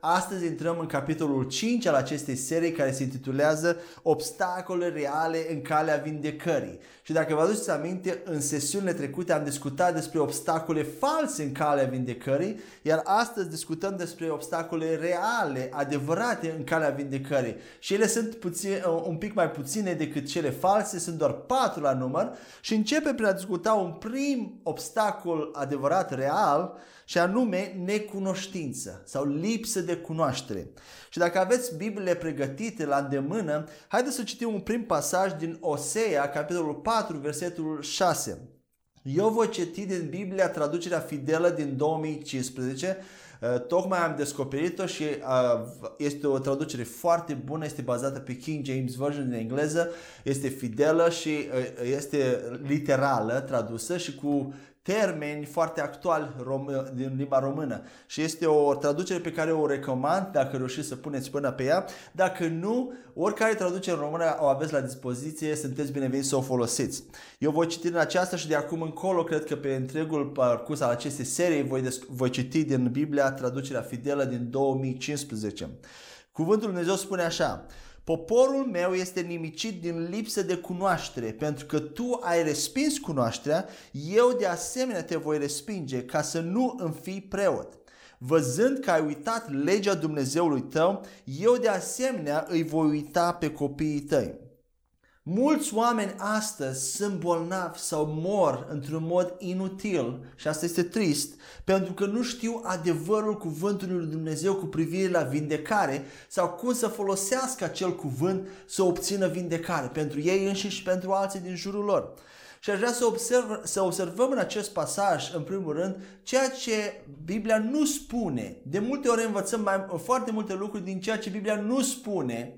Astăzi intrăm în capitolul 5 al acestei serii care se intitulează Obstacole reale în calea vindecării. Și dacă vă aduceți aminte, în sesiunile trecute am discutat despre obstacole false în calea vindecării, iar astăzi discutăm despre obstacole reale, adevărate în calea vindecării. Și ele sunt un pic mai puține decât cele false, sunt doar 4 la număr și începem prin a discuta un prim obstacol adevărat real și anume necunoștință sau lipsă de cunoaștere. Și dacă aveți Bibliile pregătite la îndemână, haideți să citim un prim pasaj din Osea, capitolul 4, versetul 6. Eu voi citi din Biblia traducerea fidelă din 2015. Tocmai am descoperit-o și este o traducere foarte bună, este bazată pe King James Version din engleză, este fidelă și este literală tradusă și cu termeni foarte actuali din limba română. Și este o traducere pe care o recomand dacă reușiți să puneți până pe ea. Dacă nu, oricare traducere în română o aveți la dispoziție, sunteți bineveniți să o folosiți. Eu voi citi din aceasta și de acum încolo, cred că pe întregul parcurs al acestei serii voi citi din Biblia traducerea fidelă din 2015. Cuvântul Lui Dumnezeu spune așa: poporul meu este nimicit din lipsă de cunoaștere, pentru că tu ai respins cunoașterea, eu de asemenea te voi respinge, ca să nu îmi fii preot. Văzând că ai uitat legea Dumnezeului tău, eu de asemenea îi voi uita pe copiii tăi. Mulți oameni astăzi sunt bolnavi sau mor într-un mod inutil și asta este trist, pentru că nu știu adevărul cuvântului lui Dumnezeu cu privire la vindecare sau cum să folosească acel cuvânt să obțină vindecare pentru ei înșiși și pentru alții din jurul lor. Și aș vrea să observăm în acest pasaj, în primul rând, ceea ce Biblia nu spune. De multe ori învățăm foarte multe lucruri din ceea ce Biblia nu spune,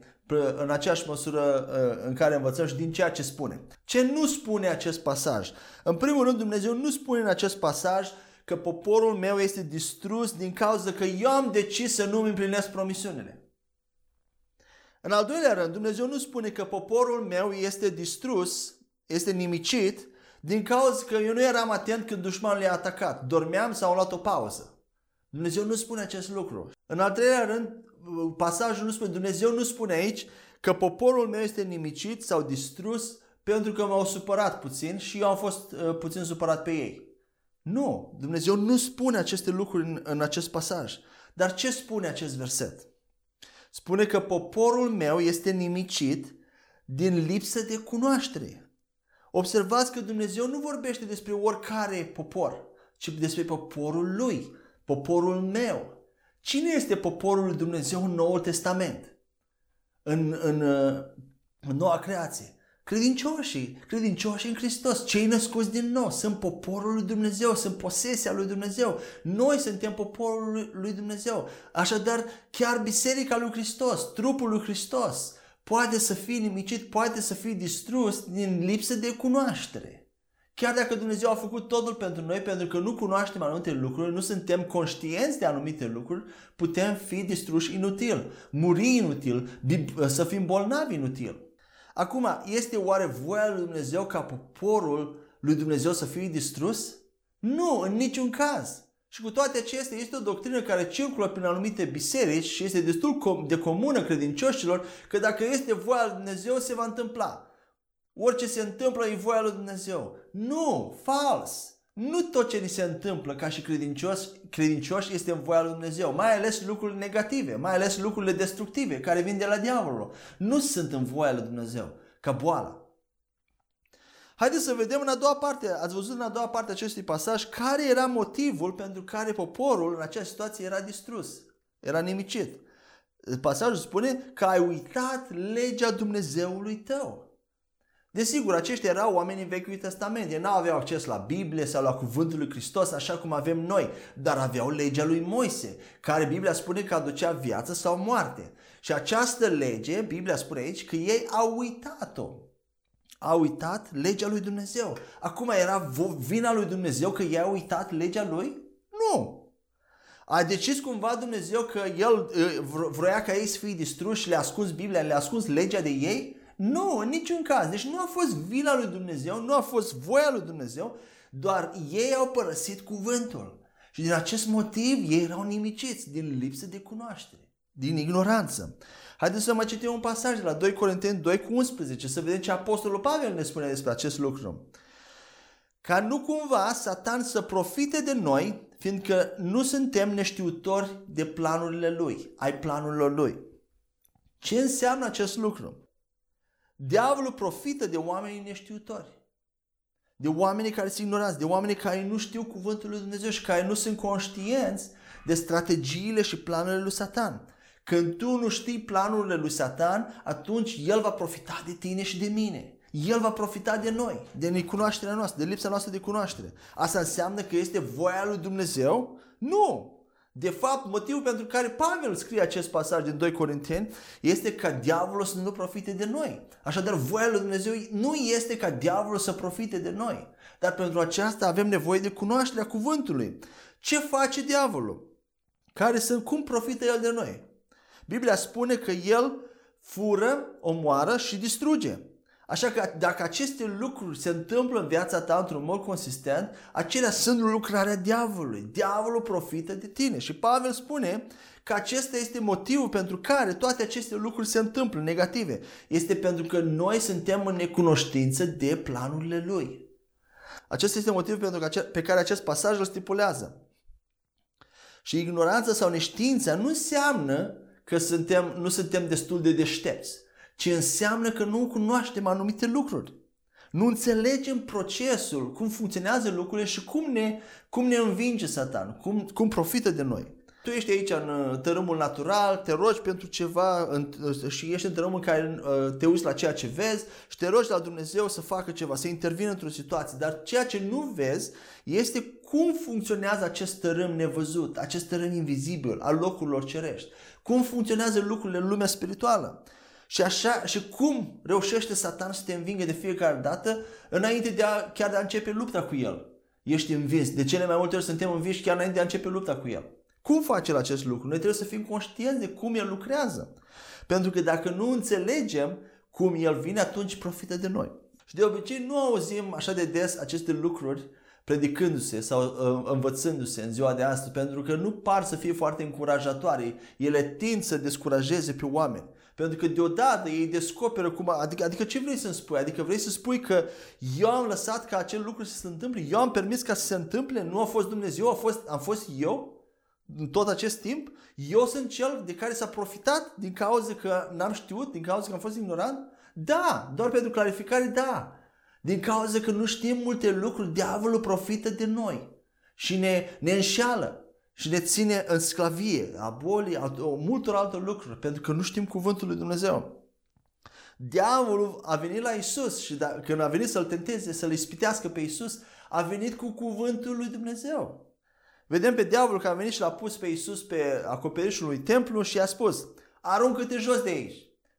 în aceeași măsură în care învățăm și din ceea ce spune. Ce nu spune acest pasaj? În primul rând, Dumnezeu nu spune în acest pasaj că poporul meu este distrus din cauza că eu am decis să nu îmi împlinesc promisiunile. În al doilea rând, Dumnezeu nu spune că poporul meu este distrus, este nimicit, din cauza că eu nu eram atent când dușmanul i-a atacat. Dormeam sau am luat o pauză. Dumnezeu nu spune acest lucru. În al treilea rând, Dumnezeu nu spune aici că poporul meu este nimicit sau distrus pentru că m-au supărat puțin și eu am fost puțin supărat pe ei. Nu, Dumnezeu nu spune aceste lucruri în acest pasaj. Dar ce spune acest verset? Spune că poporul meu este nimicit din lipsă de cunoaștere. Observați că Dumnezeu nu vorbește despre oricare popor, ci despre poporul lui, poporul meu. Cine este poporul lui Dumnezeu în Noul Testament? În noua creație? Credincioșii în Hristos, cei născuți din nou, sunt poporul lui Dumnezeu, sunt posesia lui Dumnezeu. Noi suntem poporul lui Dumnezeu. Așadar, chiar biserica lui Hristos, trupul lui Hristos, poate să fie nimicit, poate să fie distrus din lipsă de cunoaștere. Chiar dacă Dumnezeu a făcut totul pentru noi, pentru că nu cunoaștem anumite lucruri, nu suntem conștienți de anumite lucruri, putem fi distruși inutil, muri inutil, să fim bolnavi inutil. Acum, este oare voia lui Dumnezeu ca poporul lui Dumnezeu să fie distrus? Nu, în niciun caz. Și cu toate acestea, este o doctrină care circulă prin anumite biserici și este destul de comună credincioșilor că dacă este voia lui Dumnezeu, se va întâmpla. Orice se întâmplă e voia lui Dumnezeu. Nu, fals! Nu tot ce ni se întâmplă ca și credincioși este în voia lui Dumnezeu. Mai ales lucrurile negative, mai ales lucrurile destructive care vin de la diavolul. Nu sunt în voia lui Dumnezeu, ca boala. Haideți să vedem în a doua parte, ați văzut în a doua parte acestui pasaj, care era motivul pentru care poporul în această situație era distrus, era nimicit. Pasajul spune că ai uitat legea Dumnezeului tău. Desigur, aceștia erau oamenii Vechiului Testament, ei nu aveau acces la Biblie sau la cuvântul lui Hristos așa cum avem noi, dar aveau legea lui Moise, care Biblia spune că aducea viață sau moarte. Și această lege, Biblia spune aici, că ei au uitat-o. Au uitat legea lui Dumnezeu. Acum era vina lui Dumnezeu că ei au uitat legea lui? Nu! A decis cumva Dumnezeu că El vroia ca ei să fie distruși, le-a ascuns Biblia, le-a ascuns legea de ei? Nu, în niciun caz. Deci nu a fost vila lui Dumnezeu, nu a fost voia lui Dumnezeu, doar ei au părăsit cuvântul. Și din acest motiv ei erau nimiciți, din lipsă de cunoaștere, din ignoranță. Haideți să mai citim un pasaj de la 2 Corinteni 2,11, să vedem ce Apostolul Pavel ne spune despre acest lucru. Ca nu cumva Satan să profite de noi, fiindcă nu suntem neștiutori de planurile lui, ai planurilor lui. Ce înseamnă acest lucru? Diavolul profită de oamenii neștiutori, de oamenii care sunt ignorați, de oamenii care nu știu cuvântul lui Dumnezeu și care nu sunt conștienți de strategiile și planurile lui Satan. Când tu nu știi planurile lui Satan, atunci el va profita de tine și de mine. El va profita de noi, de necunoașterea noastră, de lipsa noastră de cunoaștere. Asta înseamnă că este voia lui Dumnezeu? Nu! De fapt, motivul pentru care Pavel scrie acest pasaj din 2 Corinteni este ca diavolul să nu profite de noi. Așadar, voia lui Dumnezeu nu este ca diavolul să profite de noi. Dar pentru aceasta avem nevoie de cunoașterea cuvântului. Ce face diavolul? Cum profită el de noi? Biblia spune că el fură, omoară și distruge. Așa că dacă aceste lucruri se întâmplă în viața ta într-un mod consistent, acelea sunt lucrarea diavolului. Diavolul profită de tine. Și Pavel spune că acesta este motivul pentru care toate aceste lucruri se întâmplă negative. Este pentru că noi suntem în necunoștință de planurile lui. Acesta este motivul pe care acest pasaj îl stipulează. Și ignoranța sau neștiința nu înseamnă că nu suntem destul de deștepți, ci înseamnă că nu cunoaștem anumite lucruri. Nu înțelegem procesul, cum funcționează lucrurile și cum ne învinge Satan, cum profită de noi. Tu ești aici în tărâmul natural, te rogi pentru ceva și ești în tărâmul în care te uiți la ceea ce vezi și te rogi la Dumnezeu să facă ceva, să intervină într-o situație. Dar ceea ce nu vezi este cum funcționează acest tărâm nevăzut, acest tărâm invizibil al locurilor cerești. Cum funcționează lucrurile în lumea spirituală. Și cum reușește Satan să te învingă de fiecare dată înainte chiar de a începe lupta cu el. Ești învins. De cele mai multe ori suntem învinși chiar înainte de a începe lupta cu el. Cum face el acest lucru? Noi trebuie să fim conștienți de cum el lucrează. Pentru că dacă nu înțelegem cum el vine, atunci profită de noi. Și de obicei nu auzim așa de des aceste lucruri predicându-se sau învățându-se în ziua de astăzi, pentru că nu par să fie foarte încurajatoare. Ele tind să descurajeze pe oameni. Pentru că deodată ei descoperă cum, adică ce vrei să-mi spui? Adică vrei să spui că eu am lăsat ca acel lucru să se întâmple? Eu am permis ca să se întâmple? Nu a fost Dumnezeu, am fost eu în tot acest timp? Eu sunt cel de care s-a profitat din cauza că n-am știut, din cauza că am fost ignorant? Da, doar pentru clarificare, da. Din cauza că nu știm multe lucruri, diavolul profită de noi și ne înșeală. Și ne ține în sclavie, a bolii, a multor alte lucruri, pentru că nu știm cuvântul lui Dumnezeu. Diavolul a venit la Iisus și când a venit să-L tenteze, să-L ispitească pe Iisus, a venit cu cuvântul lui Dumnezeu. Vedem pe diavolul că a venit și l-a pus pe Iisus pe acoperișul lui templu și i-a spus: aruncă-te jos de aici,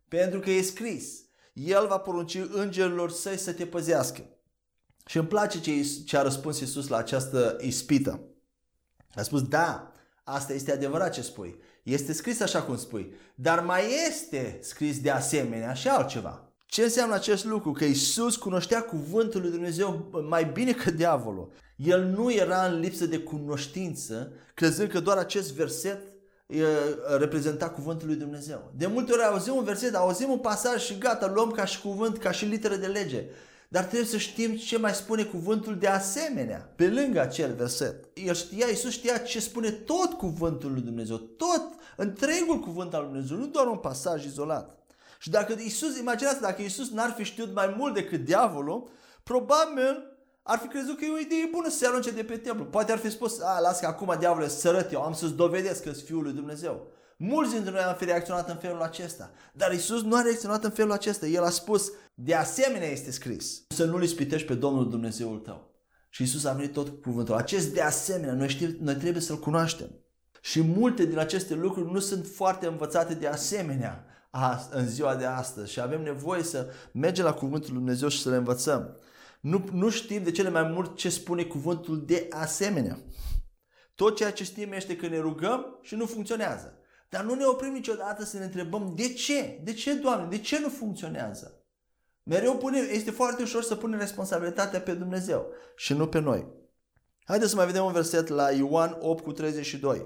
pentru că e scris, El va porunci îngerilor săi să te păzească. Și îmi place ce a răspuns Iisus la această ispită. A spus: da, asta este adevărat ce spui, este scris așa cum spui, dar mai este scris de asemenea și altceva. Ce înseamnă acest lucru? Că Iisus cunoștea cuvântul lui Dumnezeu mai bine că diavolul. El nu era în lipsă de cunoștință, crezând că doar acest verset reprezenta cuvântul lui Dumnezeu. De multe ori auzim un verset, auzim un pasaj și gata, luăm ca și cuvânt, ca și literă de lege. Dar trebuie să știm ce mai spune cuvântul de asemenea, pe lângă acel verset. Iisus știa ce spune tot cuvântul lui Dumnezeu, tot întregul cuvânt al lui Dumnezeu, nu doar un pasaj izolat. Și dacă Iisus n-ar fi știut mai mult decât diavolul, probabil ar fi crezut că e o idee bună să se arunce de pe templu. Poate ar fi spus: las că acum, diavole, să arăt eu, am să-ți dovedesc că-s Fiul lui Dumnezeu. Mulți dintre noi am fi reacționat în felul acesta, dar Iisus nu a reacționat în felul acesta. El a spus: de asemenea este scris, să nu-L ispitești pe Domnul Dumnezeul tău. Și Iisus a venit tot cu cuvântul acest de asemenea, noi trebuie să-L cunoaștem. Și multe din aceste lucruri nu sunt foarte învățate de asemenea în ziua de astăzi și avem nevoie să mergem la cuvântul lui Dumnezeu și să le învățăm. Nu știm de cele mai mult ce spune cuvântul de asemenea. Tot ceea ce știm este că ne rugăm și nu funcționează. Dar nu ne oprim niciodată să ne întrebăm de ce? De ce, Doamne? De ce nu funcționează? Mereu este foarte ușor să punem responsabilitatea pe Dumnezeu și nu pe noi. Haideți să mai vedem un verset la Ioan 8:32.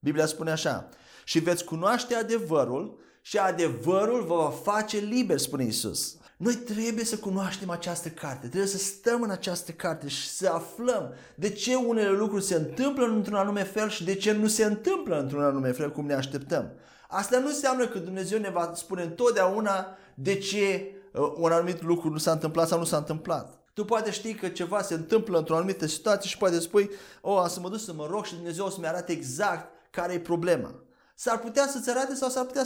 Biblia spune așa: și veți cunoaște adevărul și adevărul vă va face liberi, spune Iisus. Noi trebuie să cunoaștem această carte, trebuie să stăm în această carte și să aflăm de ce unele lucruri se întâmplă într-un anume fel și de ce nu se întâmplă într-un anume fel cum ne așteptăm. Asta nu înseamnă că Dumnezeu ne va spune întotdeauna de ce un anumit lucru nu s-a întâmplat sau nu s-a întâmplat. Tu poate știi că ceva se întâmplă într-o anumită situație și poate spui: o, să mă duc să mă rog și Dumnezeu o să-mi arate exact care e problema. S-ar putea să-ți arate sau s-ar putea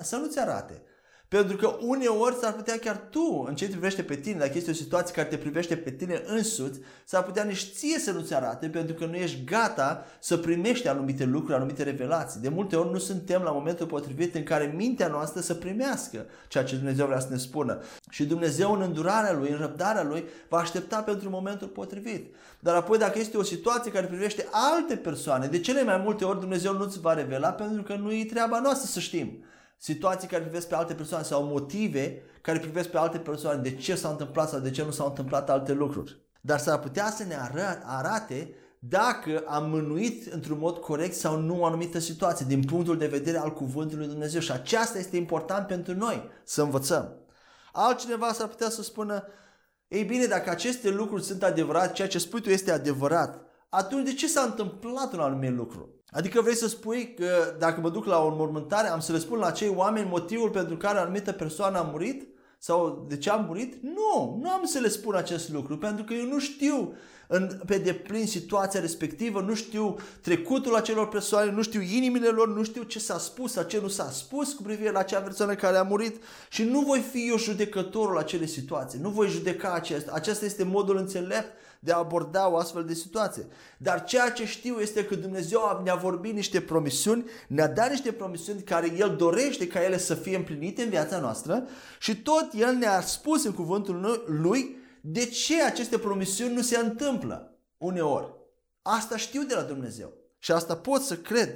să nu-ți arate. Pentru că uneori s-ar putea chiar tu, în ce te privește pe tine, dacă este o situație care te privește pe tine însuți, s-ar putea nici ție să nu-ți arate, pentru că nu ești gata să primești anumite lucruri, anumite revelații. De multe ori nu suntem la momentul potrivit în care mintea noastră să primească ceea ce Dumnezeu vrea să ne spună. Și Dumnezeu, în îndurarea Lui, în răbdarea Lui, va aștepta pentru momentul potrivit. Dar apoi, dacă este o situație care privește alte persoane, de cele mai multe ori Dumnezeu nu-ți va revela, pentru că nu e treaba noastră să știm situații care privesc pe alte persoane sau motive care privesc pe alte persoane, de ce s-a întâmplat sau de ce nu s-au întâmplat alte lucruri. Dar s-ar putea să ne arate dacă am mânuit într-un mod corect sau nu o anumită situație din punctul de vedere al cuvântului Dumnezeu, și aceasta este important pentru noi să învățăm. Altcineva s-ar putea să spună: ei bine, dacă aceste lucruri sunt adevărate, ceea ce spui tu este adevărat, atunci de ce s-a întâmplat un anumit lucru? Adică vrei să spui că dacă mă duc la o înmormântare am să le spun la acei oameni motivul pentru care o anumită persoană a murit sau de ce a murit? Nu, nu am să le spun acest lucru, pentru că eu nu știu pe deplin situația respectivă, nu știu trecutul acelor persoane, nu știu inimile lor, nu știu ce s-a spus sau ce nu s-a spus cu privire la acea persoană care a murit și nu voi fi eu judecătorul acelei situații, nu voi judeca acesta. Acesta este modul înțelept de a aborda o astfel de situație. Dar ceea ce știu este că Dumnezeu ne-a vorbit niște promisiuni, ne-a dat niște promisiuni care El dorește ca ele să fie împlinite în viața noastră și tot El ne-a spus în cuvântul Lui de ce aceste promisiuni nu se întâmplă uneori. Asta știu de la Dumnezeu și asta pot să cred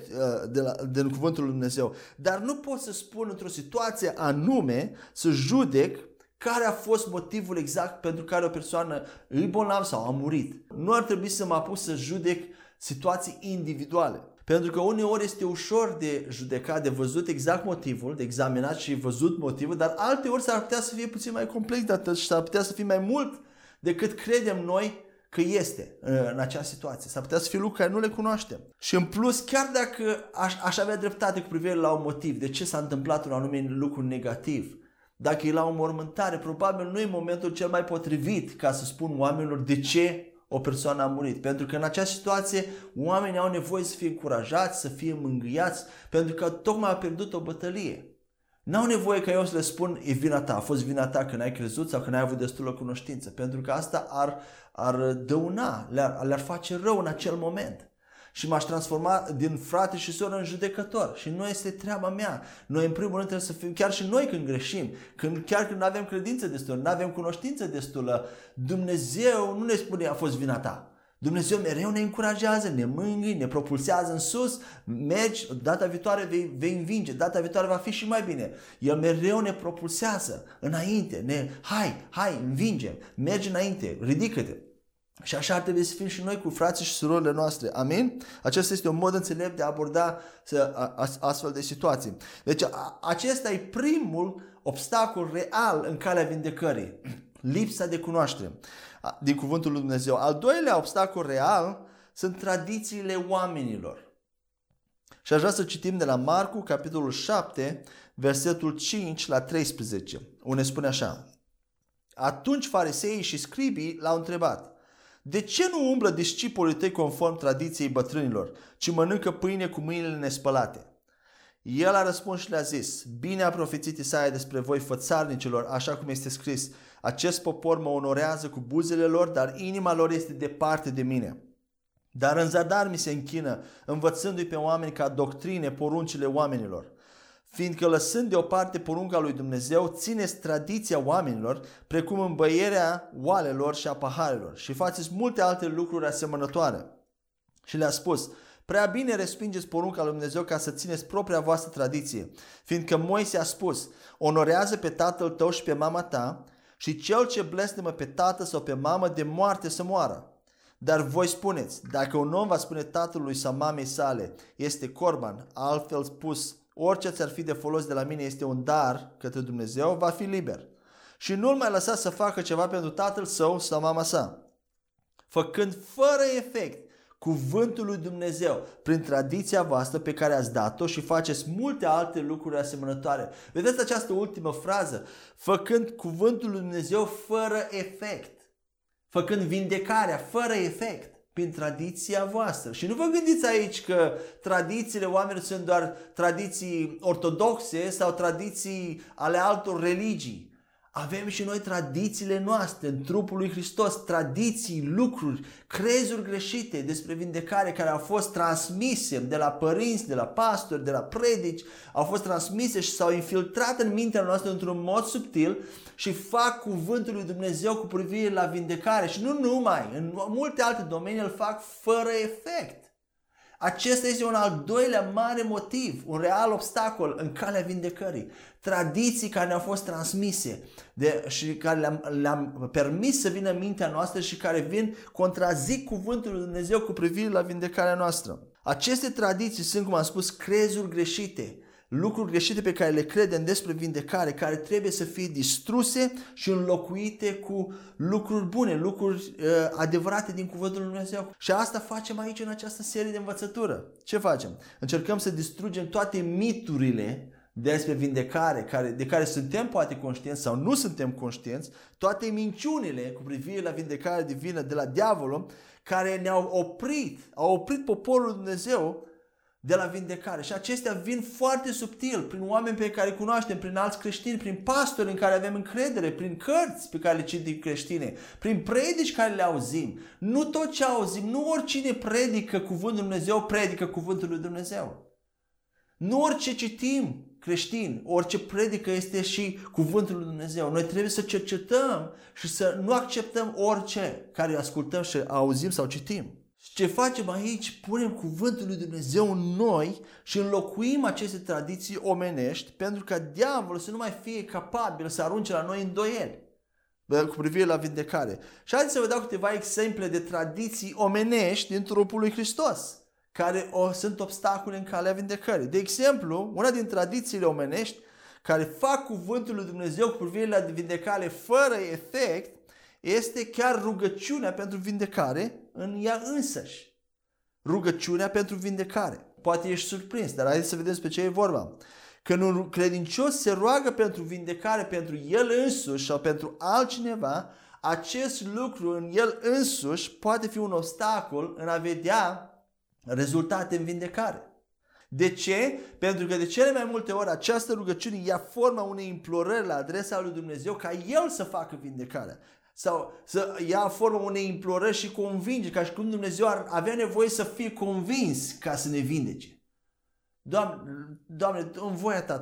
din cuvântul Lui Dumnezeu, dar nu pot să spun într-o situație anume, să judec care a fost motivul exact pentru care o persoană e bolnavă sau a murit. Nu ar trebui să mă apuc să judec situații individuale, pentru că uneori este ușor de judecat, de văzut exact motivul, de examinat și văzut motivul, dar alteori s-ar putea să fie puțin mai complex de atât și s-ar putea să fie mai mult decât credem noi că este în acea situație. S-ar putea să fie lucruri care nu le cunoaștem. Și în plus, chiar dacă aș avea dreptate cu privire la un motiv, de ce s-a întâmplat un anume lucru negativ, dacă e la o mormântare, probabil nu e momentul cel mai potrivit ca să spun oamenilor de ce o persoană a murit. Pentru că în acea situație oamenii au nevoie să fie încurajați, să fie mângâiați, pentru că tocmai a pierdut o bătălie. N-au nevoie ca eu să le spun: e vina ta, a fost vina ta că n-ai crezut sau că n-ai avut destulă cunoștință. Pentru că asta ar dăuna, le-ar face rău în acel moment. Și m-aș transforma din frate și soră în judecător. Și nu este treaba mea. Noi în primul rând trebuie să fim, chiar și noi când greșim, chiar când nu avem credință destulă, nu avem cunoștință destulă, Dumnezeu nu ne spune: a fost vina ta. Dumnezeu mereu ne încurajează, ne mângâie, ne propulsează în sus: mergi, data viitoare vei învinge, data viitoare va fi și mai bine. El mereu ne propulsează înainte, hai, învingem, mergi înainte, ridică-te. Și așa ar trebui să fim și noi cu frații și surorile noastre. Amin? Acesta este un mod înțelept de a aborda astfel de situații. Deci acesta e primul obstacol real în calea vindecării: lipsa de cunoaștere din cuvântul lui Dumnezeu. Al doilea obstacol real sunt tradițiile oamenilor. Și aș vrea să citim de la Marcu, capitolul 7, versetul 5 la 13, unde spune așa: atunci fariseii și scribii l-au întrebat: de ce nu umblă discipolii tăi conform tradiției bătrânilor, ci mănâncă pâine cu mâinile nespălate? El a răspuns și le-a zis: bine a profețit Isaia despre voi, fățarnicilor, așa cum este scris: acest popor mă onorează cu buzele lor, dar inima lor este departe de mine. Dar în zadar mi se închină, învățându-i pe oameni ca doctrine poruncile oamenilor. Fiindcă lăsând deoparte porunca lui Dumnezeu, țineți tradiția oamenilor, precum îmbăierea oalelor și a paharelor, și faceți multe alte lucruri asemănătoare. și le-a spus: prea bine respingeți porunca lui Dumnezeu ca să țineți propria voastră tradiție, fiindcă Moise a spus: onorează pe tatăl tău și pe mama ta, și cel ce blestemă pe tată sau pe mamă de moarte să moară. Dar voi spuneți, dacă un om va spune tatălui sau mamei sale, este corban, altfel spus, orice ți-ar fi de folos de la mine este un dar către Dumnezeu, va fi liber. Și nu-l mai lăsa să facă ceva pentru tatăl său sau mama sa, făcând fără efect cuvântul lui Dumnezeu prin tradiția voastră pe care ați dat-o, și faceți multe alte lucruri asemănătoare. Vedeți această ultimă frază? Făcând cuvântul lui Dumnezeu fără efect, făcând vindecarea fără efect prin tradiția voastră. Și nu vă gândiți aici că tradițiile oamenilor sunt doar tradiții ortodoxe sau tradiții ale altor religii. Avem și noi tradițiile noastre în trupul lui Hristos, tradiții, lucruri, crezuri greșite despre vindecare care au fost transmise de la părinți, de la pastori, de la predici, au fost transmise și s-au infiltrat în mintea noastră într-un mod subtil și fac cuvântul lui Dumnezeu cu privire la vindecare. Și nu numai, în multe alte domenii îl fac fără efect. Acesta este un al doilea mare motiv, un real obstacol în calea vindecării. Tradiții care ne-au fost transmise și care le-am permis să vină în mintea noastră și care contrazic cuvântul lui Dumnezeu cu privire la vindecarea noastră. Aceste tradiții sunt, cum am spus, crezuri greșite, lucruri greșite pe care le credem despre vindecare, care trebuie să fie distruse și înlocuite cu lucruri bune, lucruri adevărate din cuvântul lui Dumnezeu. Și asta facem aici în această serie de învățătură. Ce facem? Încercăm să distrugem toate miturile despre vindecare, de care suntem poate conștienți sau nu suntem conștienți, toate minciunile cu privire la vindecare divină de la diavolul, care ne-au oprit, au oprit poporul lui Dumnezeu de la vindecare. Și acestea vin foarte subtil, prin oameni pe care îi cunoaștem, prin alți creștini, prin pastori în care avem încredere, prin cărți pe care le citim creștine, prin predici care le auzim. Nu tot ce auzim, nu oricine predică cuvântul lui Dumnezeu, predică cuvântul lui Dumnezeu. Nu orice citim creștin, orice predică este și cuvântul lui Dumnezeu. Noi trebuie să cercetăm și să nu acceptăm orice care ascultăm și auzim sau citim. Și ce facem aici? Punem cuvântul lui Dumnezeu în noi și înlocuim aceste tradiții omenești pentru ca diavolul să nu mai fie capabil să arunce la noi îndoieli cu privire la vindecare. Și haideți să vă dau câteva exemple de tradiții omenești din trupul lui Hristos care sunt obstacole în calea vindecării. De exemplu, una din tradițiile omenești care fac cuvântul lui Dumnezeu cu privire la vindecare fără efect este chiar rugăciunea pentru vindecare în ea însăși. Rugăciunea pentru vindecare. Poate ești surprins, dar hai să vedem pe ce e vorba. Când un credincios se roagă pentru vindecare pentru el însuși sau pentru altcineva, acest lucru în el însuși poate fi un obstacol în a vedea rezultate în vindecare. De ce? Pentru că de cele mai multe ori această rugăciune ia forma unei implorări la adresa lui Dumnezeu ca El să facă vindecarea. Sau să ia forma unei implorări și convinge, ca și cum Dumnezeu ar avea nevoie să fie convins ca să ne vindece. Doamne, în voia ta,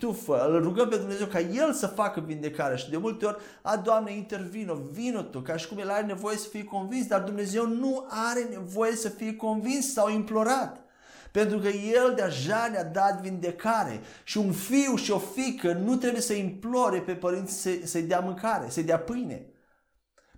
tu fă, îl rugăm pe Dumnezeu ca El să facă vindecarea și de multe ori, Doamne, intervino, vino tu, ca și cum El are nevoie să fie convins, dar Dumnezeu nu are nevoie să fie convins sau implorat. Pentru că El deja ne-a dat vindecare și un fiu și o fiică nu trebuie să implore pe părinți să-i dea mâncare, să-i dea pâine.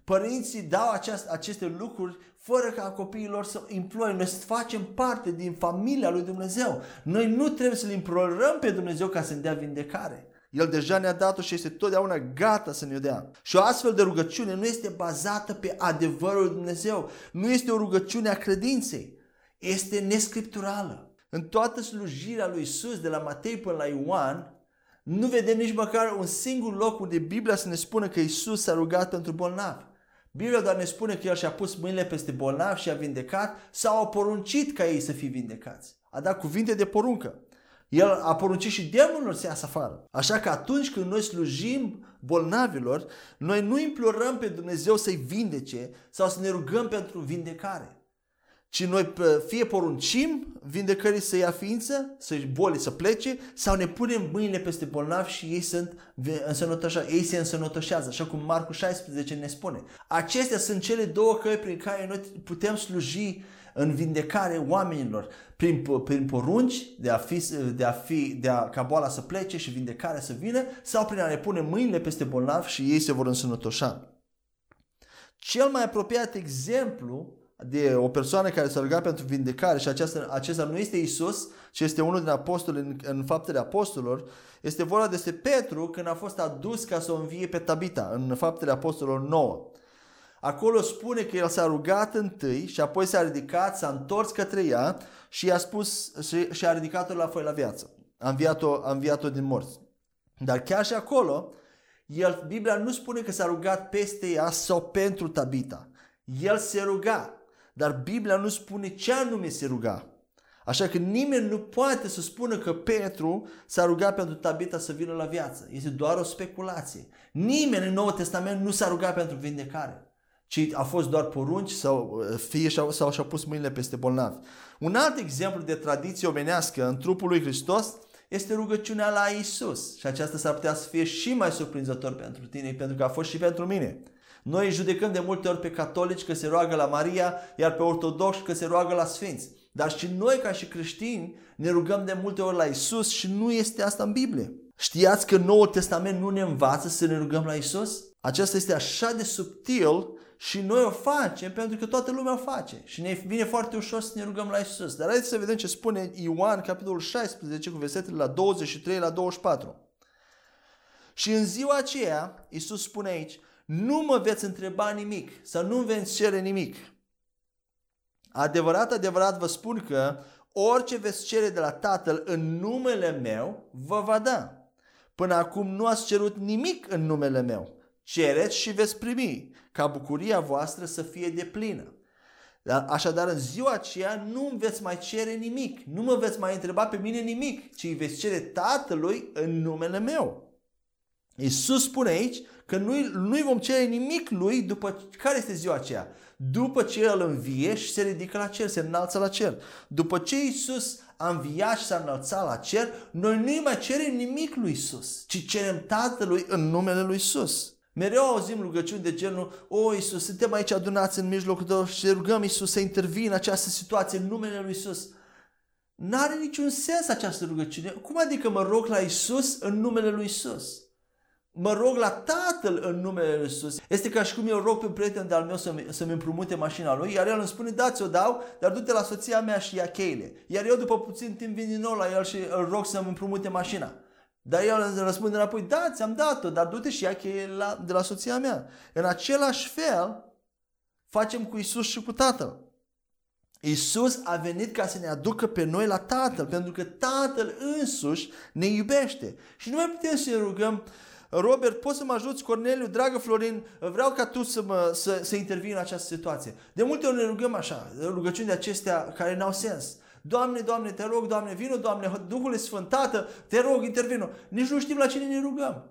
Părinții dau aceste lucruri fără ca copiilor să implore. Noi facem parte din familia lui Dumnezeu. Noi nu trebuie să-L implorăm pe Dumnezeu ca să ne dea vindecare. El deja ne-a dat-o și este totdeauna gata să ne dea. Și o astfel de rugăciune nu este bazată pe adevărul lui Dumnezeu. Nu este o rugăciune a credinței. Este nescripturală. În toată slujirea lui Iisus, de la Matei până la Ioan, nu vedem nici măcar un singur loc unde Biblia să ne spună că Iisus s-a rugat pentru bolnavi. Biblia doar ne spune că El și-a pus mâinile peste bolnavi și a vindecat sau a poruncit ca ei să fie vindecați. A dat cuvinte de poruncă. El a poruncit și demonilor să iasă afară. Așa că atunci când noi slujim bolnavilor, noi nu implorăm pe Dumnezeu să-i vindece sau să ne rugăm pentru vindecare, ci noi fie poruncim vindecării să ia ființă, să-și boli să plece, sau ne punem mâinile peste bolnavi și ei se însănătoșează, așa cum Marcu 16 ne spune. Acestea sunt cele două căi prin care noi putem sluji în vindecare oamenilor, prin porunci ca boala să plece și vindecarea să vină, sau prin a le pune mâinile peste bolnavi și ei se vor însănătoșa. Cel mai apropiat exemplu de o persoană care s-a rugat pentru vindecare, și acesta nu este Isus, ci este unul din apostoli în Faptele Apostolilor, este vorba despre Petru când a fost adus ca să o învie pe Tabita în Faptele Apostolilor 9. Acolo spune că el s-a rugat întâi și apoi s-a ridicat, s-a întors către ea și i-a spus și a ridicat-o la foi la viață. A înviat-o din morți. Dar chiar și acolo, Biblia nu spune că s-a rugat peste ea sau pentru Tabita. El se ruga. Dar Biblia nu spune ce anume se ruga. Așa că nimeni nu poate să spună că Petru s-a rugat pentru Tabita să vină la viață. Este doar o speculație. Nimeni în Noul Testament nu s-a rugat pentru vindecare, ci a fost doar porunci sau și-a pus mâinile peste bolnavi. Un alt exemplu de tradiție omenească în trupul lui Hristos este rugăciunea la Iisus. Și aceasta s-ar putea să fie și mai surprinzător pentru tine, pentru că a fost și pentru mine. Noi judecăm de multe ori pe catolici că se roagă la Maria, iar pe ortodoxi că se roagă la sfinți. Dar și noi, ca și creștini, ne rugăm de multe ori la Iisus și nu este asta în Biblie. Știați că Noul Testament nu ne învață să ne rugăm la Iisus? Aceasta este așa de subtil și noi o facem pentru că toată lumea o face. Și ne vine foarte ușor să ne rugăm la Iisus. Dar haideți să vedem ce spune Ioan, capitolul 16, cu versetele la 23 la 24. Și în ziua aceea, Iisus spune aici: nu mă veți întreba nimic, să nu veți cere nimic. Adevărat, adevărat vă spun că orice veți cere de la Tatăl în numele meu, vă va da. Până acum nu ați cerut nimic în numele meu. Cereți și veți primi, ca bucuria voastră să fie deplină. Așadar, în ziua aceea nu veți mai cere nimic, nu mă veți mai întreba pe mine nimic, ci veți cere Tatălui în numele meu. Iisus spune aici că nu-i vom cere nimic lui după care este ziua aceea. După ce el învie și se ridică la cer, se înalță la cer. După ce Iisus a înviat și s-a înălțat la cer, noi nu-i mai cerem nimic lui Iisus, ci cerem Tatălui în numele lui Iisus. Mereu auzim rugăciuni de genul: o, Iisus, suntem aici adunați în mijlocul tău și rugăm Iisus să intervii în această situație în numele lui Iisus. N-are niciun sens această rugăciune. Cum adică mă rog la Iisus în numele lui Iisus? Mă rog la Tatăl în numele lui Iisus. Este ca și cum eu rog pe un prieten de-al meu să-mi împrumute mașina lui, iar el îmi spune: da, ți-o dau, dar du-te la soția mea și ia cheile. Iar eu după puțin timp vin din nou la el și îl rog să-mi împrumute mașina. Dar el îmi răspunde înapoi: da, ți-am dat-o, dar du-te și ia cheile de la soția mea. În același fel facem cu Iisus și cu Tatăl. Iisus a venit ca să ne aducă pe noi la Tatăl, pentru că Tatăl însuși ne iubește. Și nu mai putem să ne rugăm: Robert, poți să mă ajuți? Corneliu, dragă Florin, vreau ca tu să intervii în această situație. De multe ori ne rugăm așa, rugăciuni de acestea care n-au sens. Doamne, Doamne, te rog, Doamne, vino, Doamne, Duhule Sfânt, Tată, te rog, intervino. Nici nu știm la cine ne rugăm.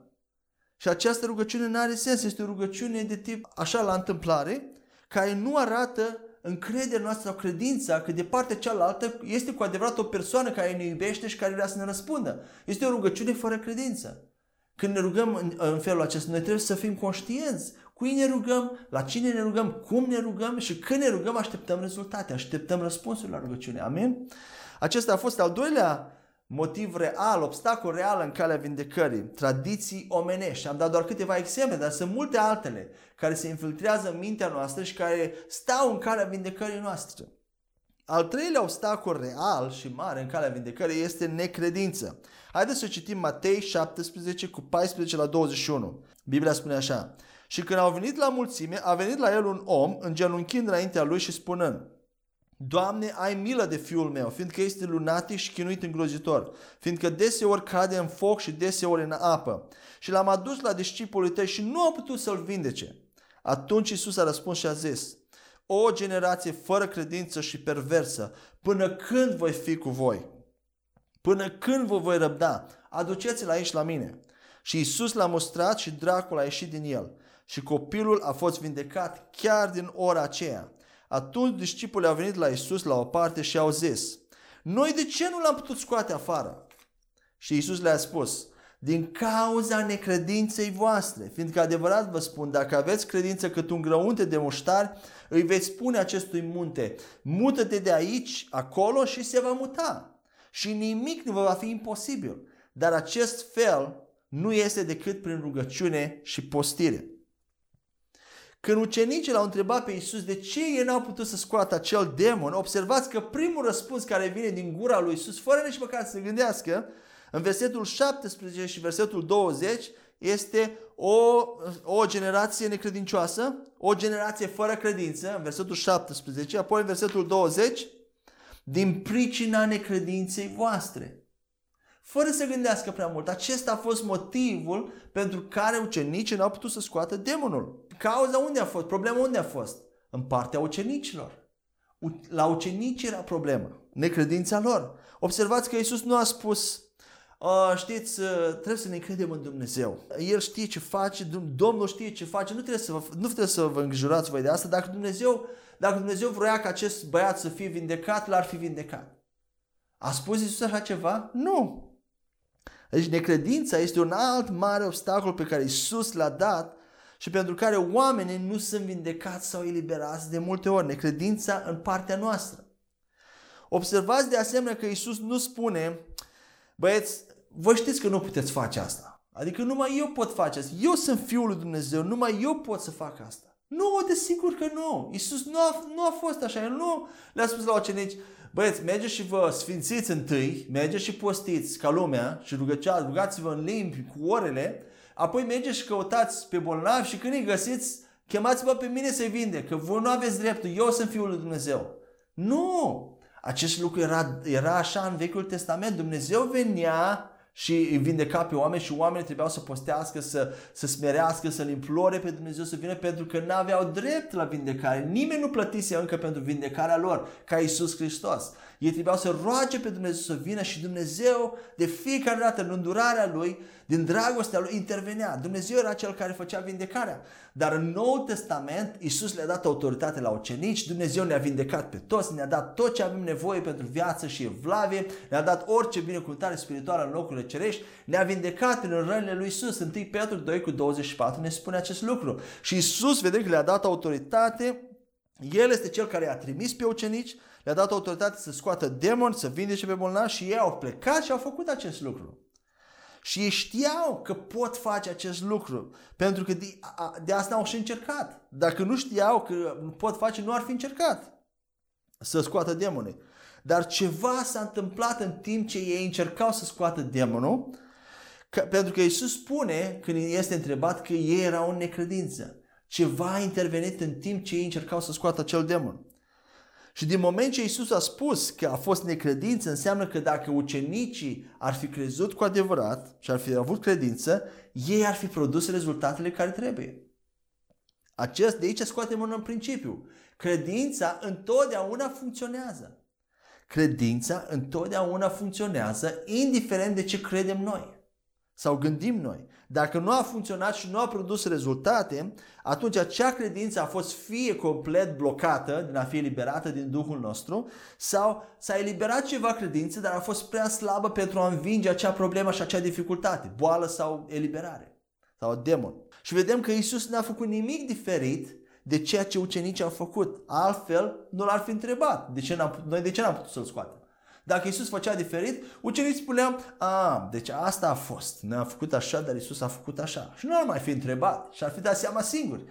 Și această rugăciune n-are sens, este o rugăciune de tip așa la întâmplare, care nu arată încrederea noastră sau credința că de partea cealaltă este cu adevărat o persoană care ne iubește și care vrea să ne răspundă. Este o rugăciune fără credință. Când ne rugăm în felul acesta, noi trebuie să fim conștienți cui ne rugăm, la cine ne rugăm, cum ne rugăm și când ne rugăm așteptăm rezultate, așteptăm răspunsul la rugăciune. Amin? Acesta a fost al doilea motiv real, obstacol real în calea vindecării, tradiții omenești. Am dat doar câteva exemple, dar sunt multe altele care se infiltrează în mintea noastră și care stau în calea vindecării noastre. Al treilea obstacol real și mare în calea vindecării este necredință. Haideți să citim Matei 17 cu 14 la 21. Biblia spune așa: și când au venit la mulțime, a venit la el un om îngenunchind înaintea lui și spunând: Doamne, ai milă de fiul meu, fiindcă este lunatic și chinuit îngrozitor, fiindcă deseori cade în foc și deseori în apă. Și l-am adus la discipolii tăi și nu au putut să-l vindece. Atunci Iisus a răspuns și a zis: o generație fără credință și perversă, până când voi fi cu voi? Până când vă voi răbda? Aduceți-l aici la mine. Și Iisus l-a mustrat și dracul a ieșit din el. Și copilul a fost vindecat chiar din ora aceea. Atunci discipolii au venit la Iisus la o parte și au zis: noi de ce nu l-am putut scoate afară? Și Iisus le-a spus: din cauza necredinței voastre, fiindcă adevărat vă spun, dacă aveți credință cât un grăunte de muștar, îi veți spune acestui munte, mută-te de aici, acolo și se va muta și nimic nu vă va fi imposibil, dar acest fel nu este decât prin rugăciune și postire. Când ucenicii l-au întrebat pe Iisus de ce ei n-au putut să scoată acel demon, observați că primul răspuns care vine din gura lui Iisus, fără nici măcar să se gândească, în versetul 17 și versetul 20 este o generație necredincioasă, o generație fără credință, în versetul 17, apoi în versetul 20, din pricina necredinței voastre. Fără să gândească prea mult, acesta a fost motivul pentru care ucenicii n-au putut să scoată demonul. Cauza unde a fost? Problema unde a fost? În partea ucenicilor. La ucenici era problema, necredința lor. Observați că Iisus nu a spus... Știți, trebuie să ne credem în Dumnezeu. El știe ce face, Domnul știe ce face. Nu trebuie să vă îngrijorați voi de asta. Dacă Dumnezeu vroia ca acest băiat să fie vindecat, l-ar fi vindecat. A spus Iisus așa ceva? Nu. Deci necredința este un alt mare obstacol pe care Iisus l-a dat și pentru care oamenii nu sunt vindecați sau eliberați de multe ori. Necredința în partea noastră. Observați de asemenea că Iisus nu spune: băieți, vă știți că nu puteți face asta. Adică numai eu pot face asta. Eu sunt Fiul lui Dumnezeu, numai eu pot să fac asta. Nu, desigur că nu. Iisus nu a fost așa. El nu le-a spus la ucenici: băieți, mergeți și vă sfințiți întâi, mergeți și postiți ca lumea și rugați-vă în limbi cu orele, apoi mergeți și căutați pe bolnavi și când îi găsiți, chemați-vă pe mine să-i vindec, că voi nu aveți dreptul, eu sunt Fiul lui Dumnezeu. Nu! Acest lucru era așa în Vechiul Testament. Dumnezeu venea și îi vindeca pe oameni și oamenii trebuiau să postească, să smerească, să-L implore pe Dumnezeu să vină, pentru că n-aveau drept la vindecare. Nimeni nu plătise încă pentru vindecarea lor ca Iisus Hristos. Ei trebuiau să roage pe Dumnezeu să vină și Dumnezeu de fiecare dată, în îndurarea Lui, din dragostea Lui, intervenea. Dumnezeu era Cel care făcea vindecarea. Dar în Noul Testament Iisus le-a dat autoritate la ucenici, Dumnezeu ne-a vindecat pe toți, ne-a dat tot ce avem nevoie pentru viață și evlavie, ne-a dat orice binecuvântare spirituală în locurile cerești, ne-a vindecat prin rănile Lui Iisus. 1 Petru 2,24 ne spune acest lucru. Și Iisus, vedem că le-a dat autoritate, El este Cel care i-a trimis pe ucenici, le-a dat autoritate să scoată demoni, să vindece pe bolnavi și ei au plecat și au făcut acest lucru. Și ei știau că pot face acest lucru, pentru că de asta au și încercat. Dacă nu știau că pot face, nu ar fi încercat să scoată demonii. Dar ceva s-a întâmplat în timp ce ei încercau să scoată demonul, pentru că Iisus spune, când este întrebat, că ei erau în necredință. Ceva a intervenit în timp ce ei încercau să scoată acel demon. Și din moment ce Iisus a spus că a fost necredință, înseamnă că dacă ucenicii ar fi crezut cu adevărat și ar fi avut credință, ei ar fi produs rezultatele care trebuie. De aici scoatem un principiu. Credința întotdeauna funcționează. Credința întotdeauna funcționează, indiferent de ce credem noi sau gândim noi. Dacă nu a funcționat și nu a produs rezultate, atunci acea credință a fost fie complet blocată din a fi eliberată din Duhul nostru, sau s-a eliberat ceva credință, dar a fost prea slabă pentru a învinge acea problemă și acea dificultate, boală sau eliberare sau demon. Și vedem că Iisus n-a făcut nimic diferit de ceea ce ucenicii au făcut. Altfel nu l-ar fi întrebat de ce n-am putut să-l scoatem. Dacă Iisus făcea diferit, ucenicii spuneau: deci asta a fost, ne-a făcut așa, dar Iisus a făcut așa. Și nu ar mai fi întrebat și ar fi dat seama singuri.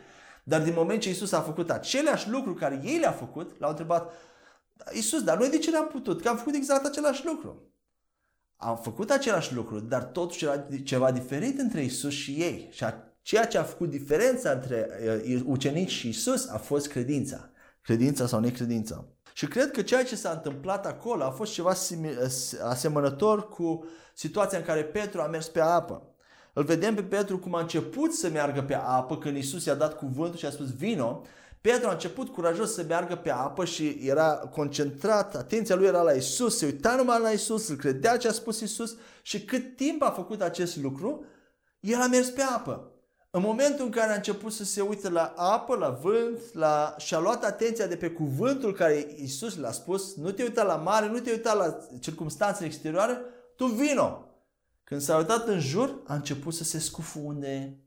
Dar din moment ce Iisus a făcut aceleași lucruri care ei le-au făcut, l-au întrebat: Iisus, dar noi de ce n-am putut? Că am făcut exact același lucru. Am făcut același lucru, dar totuși era ceva diferit între Iisus și ei. Și ceea ce a făcut diferența între ucenici și Iisus a fost credința. Credința sau necredința. Și cred că ceea ce s-a întâmplat acolo a fost ceva asemănător cu situația în care Petru a mers pe apă. Îl vedem pe Petru cum a început să meargă pe apă când Iisus i-a dat cuvântul și a spus: vino. Petru a început curajos să meargă pe apă și era concentrat, atenția lui era la Iisus, se uita numai la Iisus, îl credea ce a spus Iisus și cât timp a făcut acest lucru, el a mers pe apă. În momentul în care a început să se uite la apă, la vânt, și-a luat atenția de pe cuvântul care Iisus l-a spus: nu te uita la mare, nu te uita la circumstanțele exterioare, tu vino. Când s-a uitat în jur, a început să se scufunde.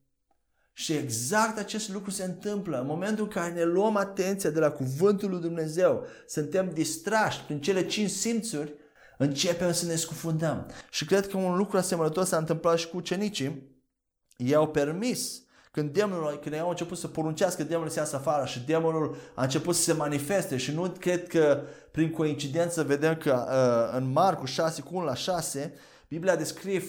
Și exact acest lucru se întâmplă în momentul în care ne luăm atenția de la cuvântul lui Dumnezeu, suntem distrași prin cele 5 simțuri, începem să ne scufundăm. Și cred că un lucru asemănător s-a întâmplat și cu ucenicii. I-au permis, când i-au început să poruncească demonul să iasă afară și demonul a început să se manifeste. Și nu cred că prin coincidență vedem că în Marcu 6:1-6 Biblia descrie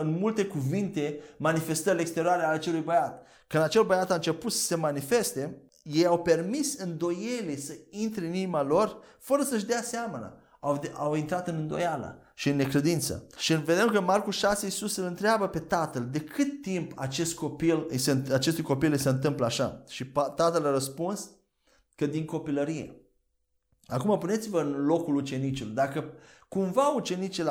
în multe cuvinte manifestările exterioare ale acelui băiat. Când acel băiat a început să se manifeste, ei au permis îndoielii să intre în inima lor fără să-și dea seama. Au intrat în îndoială și în necredință. Și vedem că în Marcu 6 Iisus îl întreabă pe tatăl de cât timp acestui copil îi se întâmplă așa. Și tatăl a răspuns că din copilărie. Acum puneți-vă în locul ucenicilor. Dacă cumva ucenicii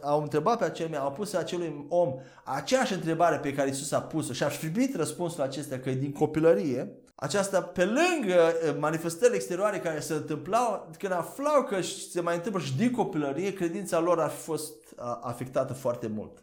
au întrebat pe acelui, au pus acelui om aceeași întrebare pe care Iisus a pus-o și a primit răspunsul acesta că e din copilărie, aceasta pe lângă manifestările exterioare care se întâmplau, când aflau că se mai întâmplă și din copilărie, credința lor a fost afectată foarte mult.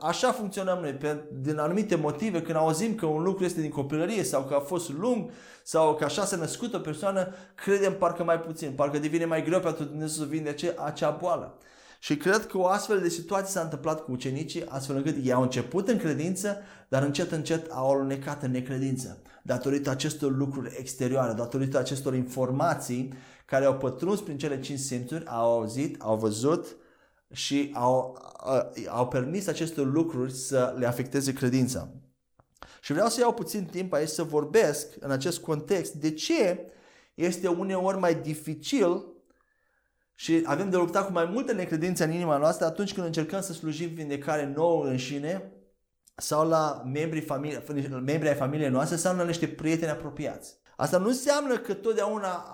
Așa funcționăm noi, din anumite motive, când auzim că un lucru este din copilărie sau că a fost lung sau că așa s-a născut o persoană, credem parcă mai puțin, parcă devine mai greu pentru Dumnezeu să vindece acea boală. Și cred că o astfel de situație s-a întâmplat cu ucenicii, astfel încât ei au început în credință, dar încet, încet au alunecat în necredință, datorită acestor lucruri exterioare, datorită acestor informații care au pătruns prin cele 5 simțuri, au auzit, au văzut și au permis acestor lucruri să le afecteze credința. Și vreau să iau puțin timp aici să vorbesc în acest context de ce este uneori mai dificil și avem de luptat cu mai multe necredințe în inima noastră atunci când încercăm să slujim vindecare nouă înșine sau la membrii ai familiei noastre sau la niște prieteni apropiați. Asta nu înseamnă că totdeauna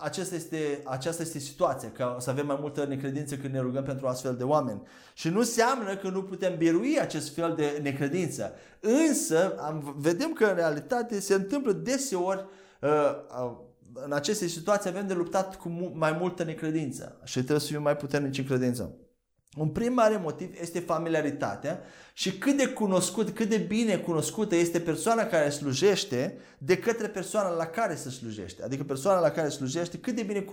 aceasta este situația, că o să avem mai multă necredință când ne rugăm pentru astfel de oameni. Și nu înseamnă că nu putem birui acest fel de necredință. Însă vedem că în realitate se întâmplă deseori în aceste situații avem de luptat cu mai multă necredință și trebuie să fim mai puternici în credință. Un prim mare motiv este familiaritatea și cât de bine cunoscută este persoana care slujește de către persoana la care se slujește. Adică persoana la care slujește cât de bine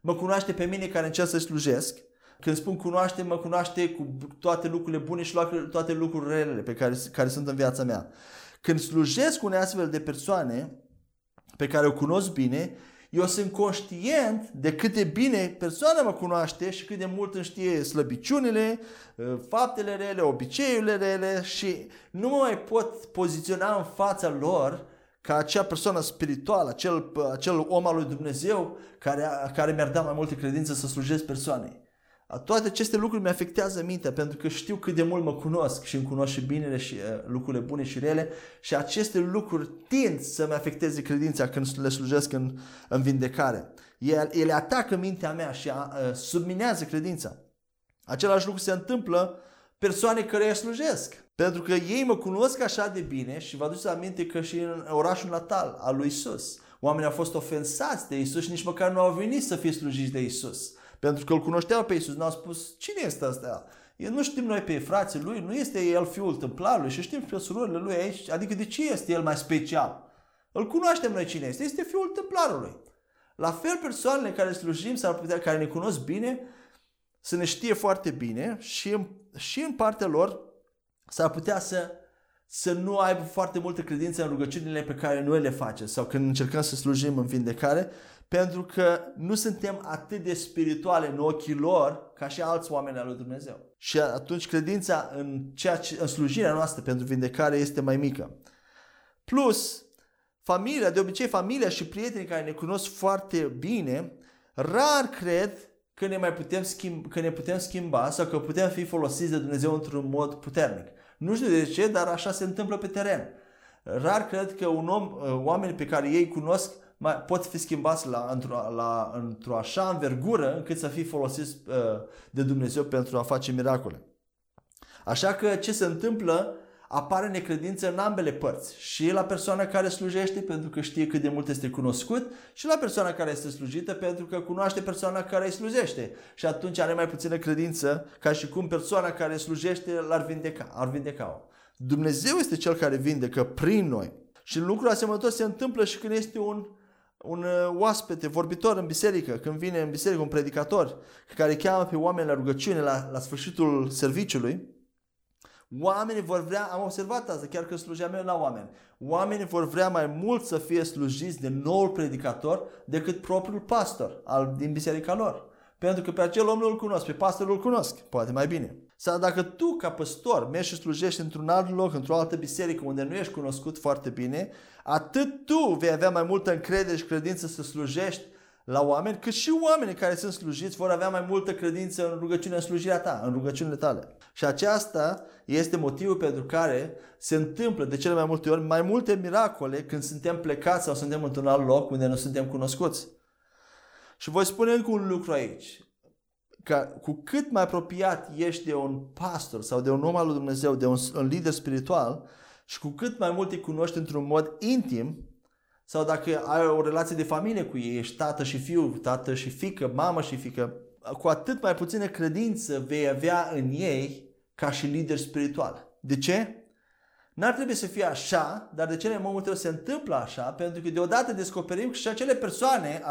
mă cunoaște pe mine care încerc să slujesc. Când spun cunoaște, mă cunoaște cu toate lucrurile bune și toate lucrurile rele pe care sunt în viața mea. Când slujesc unei astfel de persoane pe care o cunosc bine, eu sunt conștient de cât de bine persoana mă cunoaște și cât de mult îmi știe slăbiciunile, faptele rele, obiceiurile rele și nu mă mai pot poziționa în fața lor ca acea persoană spirituală, acel om al lui Dumnezeu care mi-ar da mai multe credințe să slujesc persoanei. Toate aceste lucruri mi-afectează mintea pentru că știu cât de mult mă cunosc și îmi cunosc și binele și lucrurile bune și rele și aceste lucruri tind să-mi afecteze credința când le slujesc în vindecare. Ele atacă mintea mea și subminează credința. Același lucru se întâmplă persoane care îi slujesc pentru că ei mă cunosc așa de bine și vă aduceți aminte că și în orașul natal al lui Isus oamenii au fost ofensați de Isus și nici măcar nu au venit să fie slujiți de Isus. Pentru că îl cunoșteau pe Iisus, n-au spus, cine este ăsta? Nu știm noi pe frații lui, nu este el fiul tâmplarului și știm pe surorile lui aici, adică de ce este el mai special? Îl cunoaștem noi cine este, este fiul tâmplarului. La fel persoanele care slujim, care ne cunosc bine, să ne știe foarte bine și în partea lor s-ar putea să nu aibă foarte multă credință în rugăciunile pe care noi le facem sau când încercăm să slujim în vindecare, pentru că nu suntem atât de spirituale în ochii lor ca și alți oameni al lui Dumnezeu. Și atunci credința în slujirea noastră pentru vindecare este mai mică. Plus, de obicei familia și prietenii care ne cunosc foarte bine, rar cred că ne putem schimba sau că putem fi folosiți de Dumnezeu într-un mod puternic. Nu știu de ce, dar așa se întâmplă pe teren. Rar cred că oamenii pe care ei cunosc pot fi schimbați într-o așa învergură încât să fii folosiți de Dumnezeu pentru a face miracole. Așa că ce se întâmplă apare necredință în ambele părți, și la persoana care slujește pentru că știe cât de mult este cunoscut, și la persoana care este slujită pentru că cunoaște persoana care îi slujește, și atunci are mai puțină credință, ca și cum persoana care slujește l-ar vindeca, ar vindeca-o. Dumnezeu este Cel care vindecă prin noi. Și lucrul asemănător se întâmplă și când este un oaspete vorbitor în biserică, când vine în biserică un predicator care cheamă pe oameni la rugăciune la sfârșitul serviciului. Oamenii vor vrea, am observat asta chiar că slujeam eu la oameni, oamenii vor vrea mai mult să fie slujiți de noul predicator decât propriul pastor din biserica lor. Pentru că pe acel om îl cunosc, pe pastorul îl cunosc, poate mai bine. Sau dacă tu ca păstor mergi și slujești într-un alt loc, într-o altă biserică unde nu ești cunoscut foarte bine, atât tu vei avea mai multă încredere și credință să slujești la oameni, cât și oamenii care sunt slujiți vor avea mai multă credință în rugăciunea, în slujirea ta, în rugăciunile tale. Și aceasta este motivul pentru care se întâmplă de cele mai multe ori mai multe miracole când suntem plecați sau suntem într-un alt loc unde nu suntem cunoscuți. Și voi spune încă un lucru aici, că cu cât mai apropiat ești de un pastor sau de un om al lui Dumnezeu, de un lider spiritual, și cu cât mai mult îi cunoști într-un mod intim, sau dacă ai o relație de familie cu ei, ești tată și fiu, tată și fiică, mamă și fiică, cu atât mai puțină credință vei avea în ei ca și lider spiritual. De ce? N-ar trebui să fie așa, dar de cele mai multe ori se întâmplă așa, pentru că deodată descoperim că și acele persoane,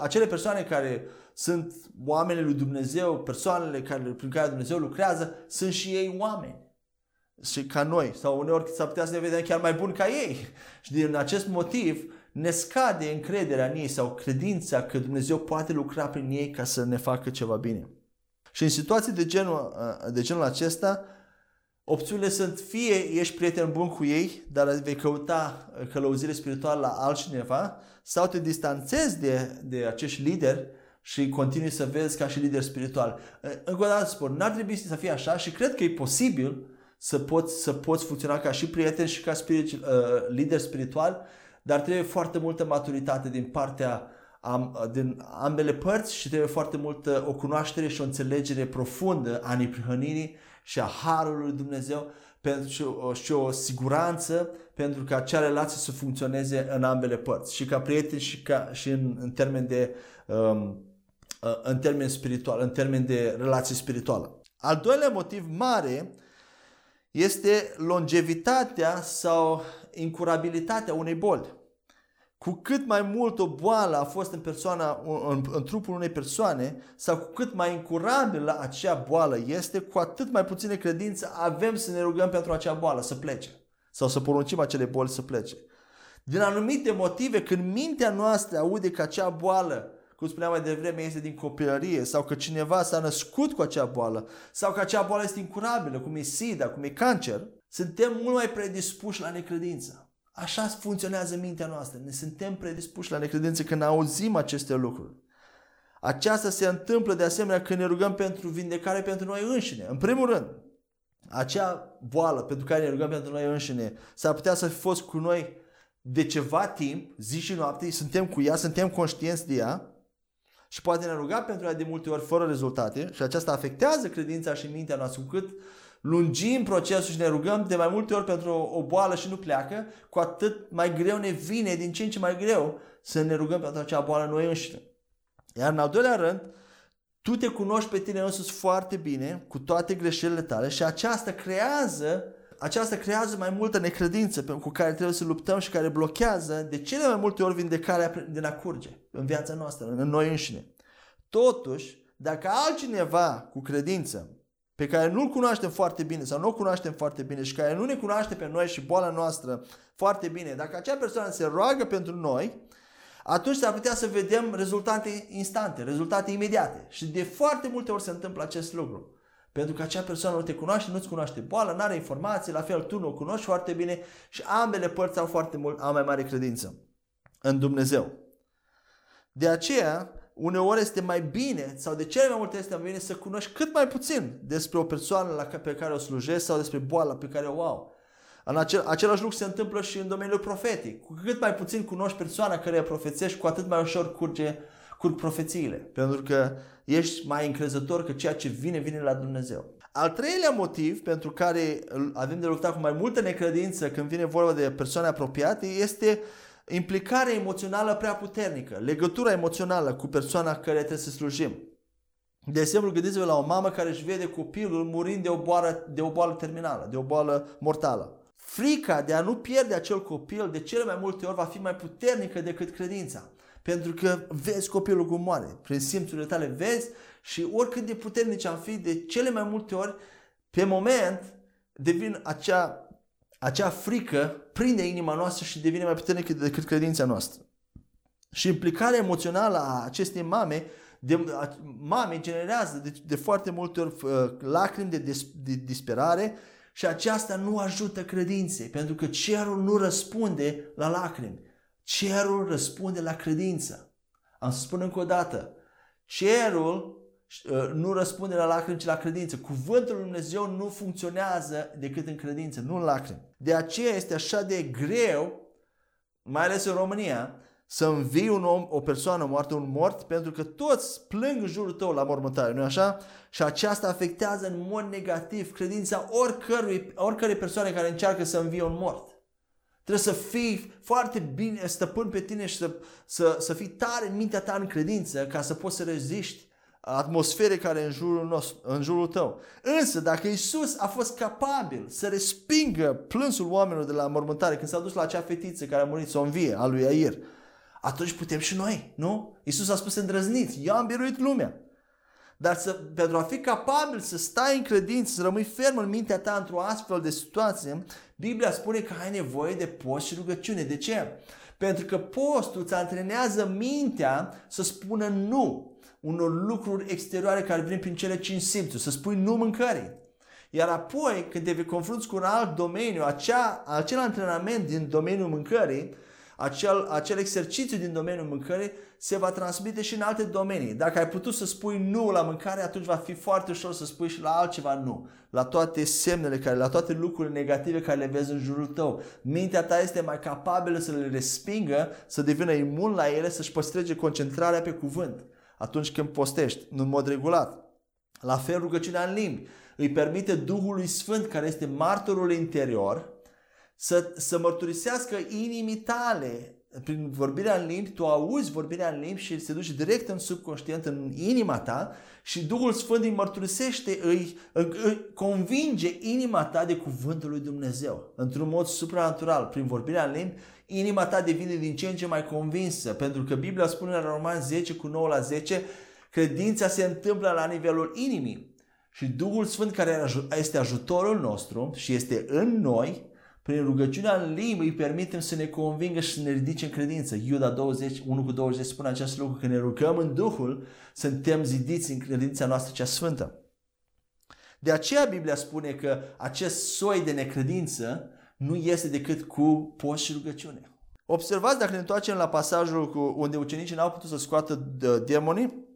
acele persoane care sunt oamenii lui Dumnezeu, persoanele prin care Dumnezeu lucrează, sunt și ei oameni. Și ca noi, sau uneori s-ar putea să ne vedem chiar mai buni ca ei. Și din acest motiv ne scade încrederea în ei sau credința că Dumnezeu poate lucra prin ei ca să ne facă ceva bine. Și în situații de genul acesta, opțiunile sunt fie ești prieten bun cu ei, dar vei căuta călăuzire spirituală la altcineva, sau te distanțezi de acești lideri și continui să vezi ca și lider spiritual. Încă o dată spun, n-ar trebui să fie așa și cred că e posibil să poți funcționa ca și prieten și ca lider spiritual, dar trebuie foarte multă maturitate din partea din ambele părți și trebuie foarte multă o cunoaștere și o înțelegere profundă a neprihănirii și a harului Dumnezeu și o siguranță pentru ca acea relație să funcționeze în ambele părți, și ca prieteni și în termen de în termen spiritual, în termen de relație spirituală. Al doilea motiv mare este longevitatea sau incurabilitatea unei boli. Cu cât mai mult o boală a fost în trupul unei persoane, sau cu cât mai incurabilă acea boală este, cu atât mai puține credință avem să ne rugăm pentru acea boală să plece sau să poruncim acele boli să plece. Din anumite motive, când mintea noastră aude că acea boală, cum spuneam mai devreme, este din copilărie, sau că cineva s-a născut cu acea boală, sau că acea boală este incurabilă, cum e SIDA, cum e cancer, suntem mult mai predispuși la necredință. Așa funcționează mintea noastră. Ne suntem predispuși la necredință când auzim aceste lucruri. Aceasta se întâmplă de asemenea când ne rugăm pentru vindecare pentru noi înșine. În primul rând, acea boală pentru care ne rugăm pentru noi înșine s-ar putea să fi fost cu noi de ceva timp, zi și noapte, suntem cu ea, suntem conștienți de ea și poate ne ruga pentru ea de multe ori fără rezultate, și aceasta afectează credința și mintea noastră. Cu cât lungim procesul și ne rugăm de mai multe ori pentru o boală și nu pleacă, cu atât mai greu ne vine, din ce în ce mai greu, să ne rugăm pentru acea boală noi înșine. Iar în al doilea rând, tu te cunoști pe tine însuți foarte bine, cu toate greșelile tale, și aceasta creează mai multă necredință cu care trebuie să luptăm și care blochează de cele mai multe ori vindecarea din a curge în viața noastră, în noi înșine. Totuși, dacă altcineva cu credință pe care nu-l cunoaștem foarte bine sau nu o cunoaștem foarte bine și care nu ne cunoaște pe noi și boala noastră foarte bine, dacă acea persoană se roagă pentru noi, atunci s-ar putea să vedem rezultate instante, rezultate imediate. Și de foarte multe ori se întâmplă acest lucru. Pentru că acea persoană nu te cunoaște, nu-ți cunoaște boala, nu are informații, la fel tu nu o cunoști foarte bine și ambele părți au mai mare credință în Dumnezeu. De aceea, uneori este mai bine, sau de cele mai multe este mai bine să cunoști cât mai puțin despre o persoană pe care o slujești sau despre boala pe care o au. Același lucru se întâmplă și în domeniul profetic. Cu cât mai puțin cunoști persoana care o profețești, cu atât mai ușor curg profețiile, pentru că ești mai încrezător că ceea ce vine, vine la Dumnezeu. Al treilea motiv pentru care avem de luptat cu mai multă necredință când vine vorba de persoane apropiate este implicarea emoțională prea puternică, legătura emoțională cu persoana care trebuie să slujim. De exemplu, gândiți-vă la o mamă care își vede copilul murind de o boală terminală, de o boală mortală. Frica de a nu pierde acel copil de cele mai multe ori va fi mai puternică decât credința. Pentru că vezi copilul cum moare, prin simțurile tale vezi și oricât de puternici am fi, de cele mai multe ori, pe moment, devine acea frică, prinde inima noastră și devine mai puternică decât credința noastră. Și implicarea emoțională a acestei mame, generează de foarte multe ori lacrimi de disperare și aceasta nu ajută credinței, pentru că cerul nu răspunde la lacrimi. Cerul răspunde la credință. Am să spun încă o dată. Cerul nu răspunde la lacrimi, ci la credință. Cuvântul lui Dumnezeu nu funcționează decât în credință, nu în lacrimi. De aceea este așa de greu, mai ales în România, să învii un om, o persoană moartă, un mort, pentru că toți plâng în jurul tău la mormântare, nu-i așa? Și aceasta afectează în mod negativ credința oricărei persoane care încearcă să învie un mort. Trebuie să fii foarte bine stăpân pe tine și să fii tare în mintea ta în credință ca să poți să reziști atmosfere care e în jurul tău. Însă dacă Iisus a fost capabil să respingă plânsul oamenilor de la mormântare când s-a dus la acea fetiță care a murit să o învie, a lui Iair, atunci putem și noi, nu? Iisus a spus: îndrăzniți, eu am biruit lumea. Dar pentru a fi capabil să stai în credință, să rămâi ferm în mintea ta într-o astfel de situație, Biblia spune că ai nevoie de post și rugăciune. De ce? Pentru că postul îți antrenează mintea să spună nu unor lucruri exterioare care vin prin cele 5 simțuri, să spui nu mâncării. Iar apoi, când te confrunți cu un alt domeniu, acel antrenament din domeniul mâncării, acel exercițiu din domeniul mâncării se va transmite și în alte domenii. Dacă ai putut să spui nu la mâncare, atunci va fi foarte ușor să spui și la altceva nu. La toate semnele, la toate lucrurile negative care le vezi în jurul tău. Mintea ta este mai capabilă să le respingă, să devină imun la ele, să-și păstreze concentrarea pe cuvânt atunci când postești, în mod regulat. La fel, rugăciunea în limbi îi permite Duhului Sfânt, care este martorul interior, să mărturisească inimii tale. Prin vorbirea în limbi, tu auzi vorbirea în limbi și se duce direct în subconștient, în inima ta, și Duhul Sfânt îi mărturisește, îi convinge inima ta de cuvântul lui Dumnezeu într-un mod supranatural. Prin vorbirea în limbi, inima ta devine din ce în ce mai convinsă, pentru că Biblia spune la Roman 10:9-10, credința se întâmplă la nivelul inimii și Duhul Sfânt, care este ajutorul nostru și este în noi, prin rugăciunea în limbi îi permitem să ne convingă și să ne ridice în credință. Iuda 21:20 spune acest lucru: când ne rugăm în Duhul, suntem zidiți în credința noastră cea sfântă. De aceea Biblia spune că acest soi de necredință nu este decât cu post și rugăciune. Observați, dacă ne întoarcem la pasajul unde ucenicii n-au putut să scoată demonii,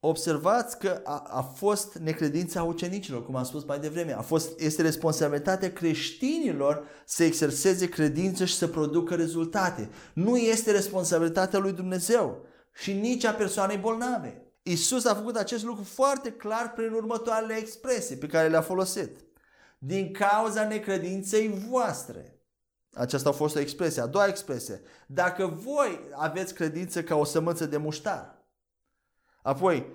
observați că a fost necredința ucenicilor, cum am spus mai devreme. Este responsabilitatea creștinilor să exerseze credință și să producă rezultate. Nu este responsabilitatea lui Dumnezeu și nici a persoanei bolnave. Iisus a făcut acest lucru foarte clar prin următoarele expresii pe care le-a folosit. Din cauza necredinței voastre. Aceasta a fost o expresie. A doua expresie: dacă voi aveți credință ca o sămânță de muștar. Apoi,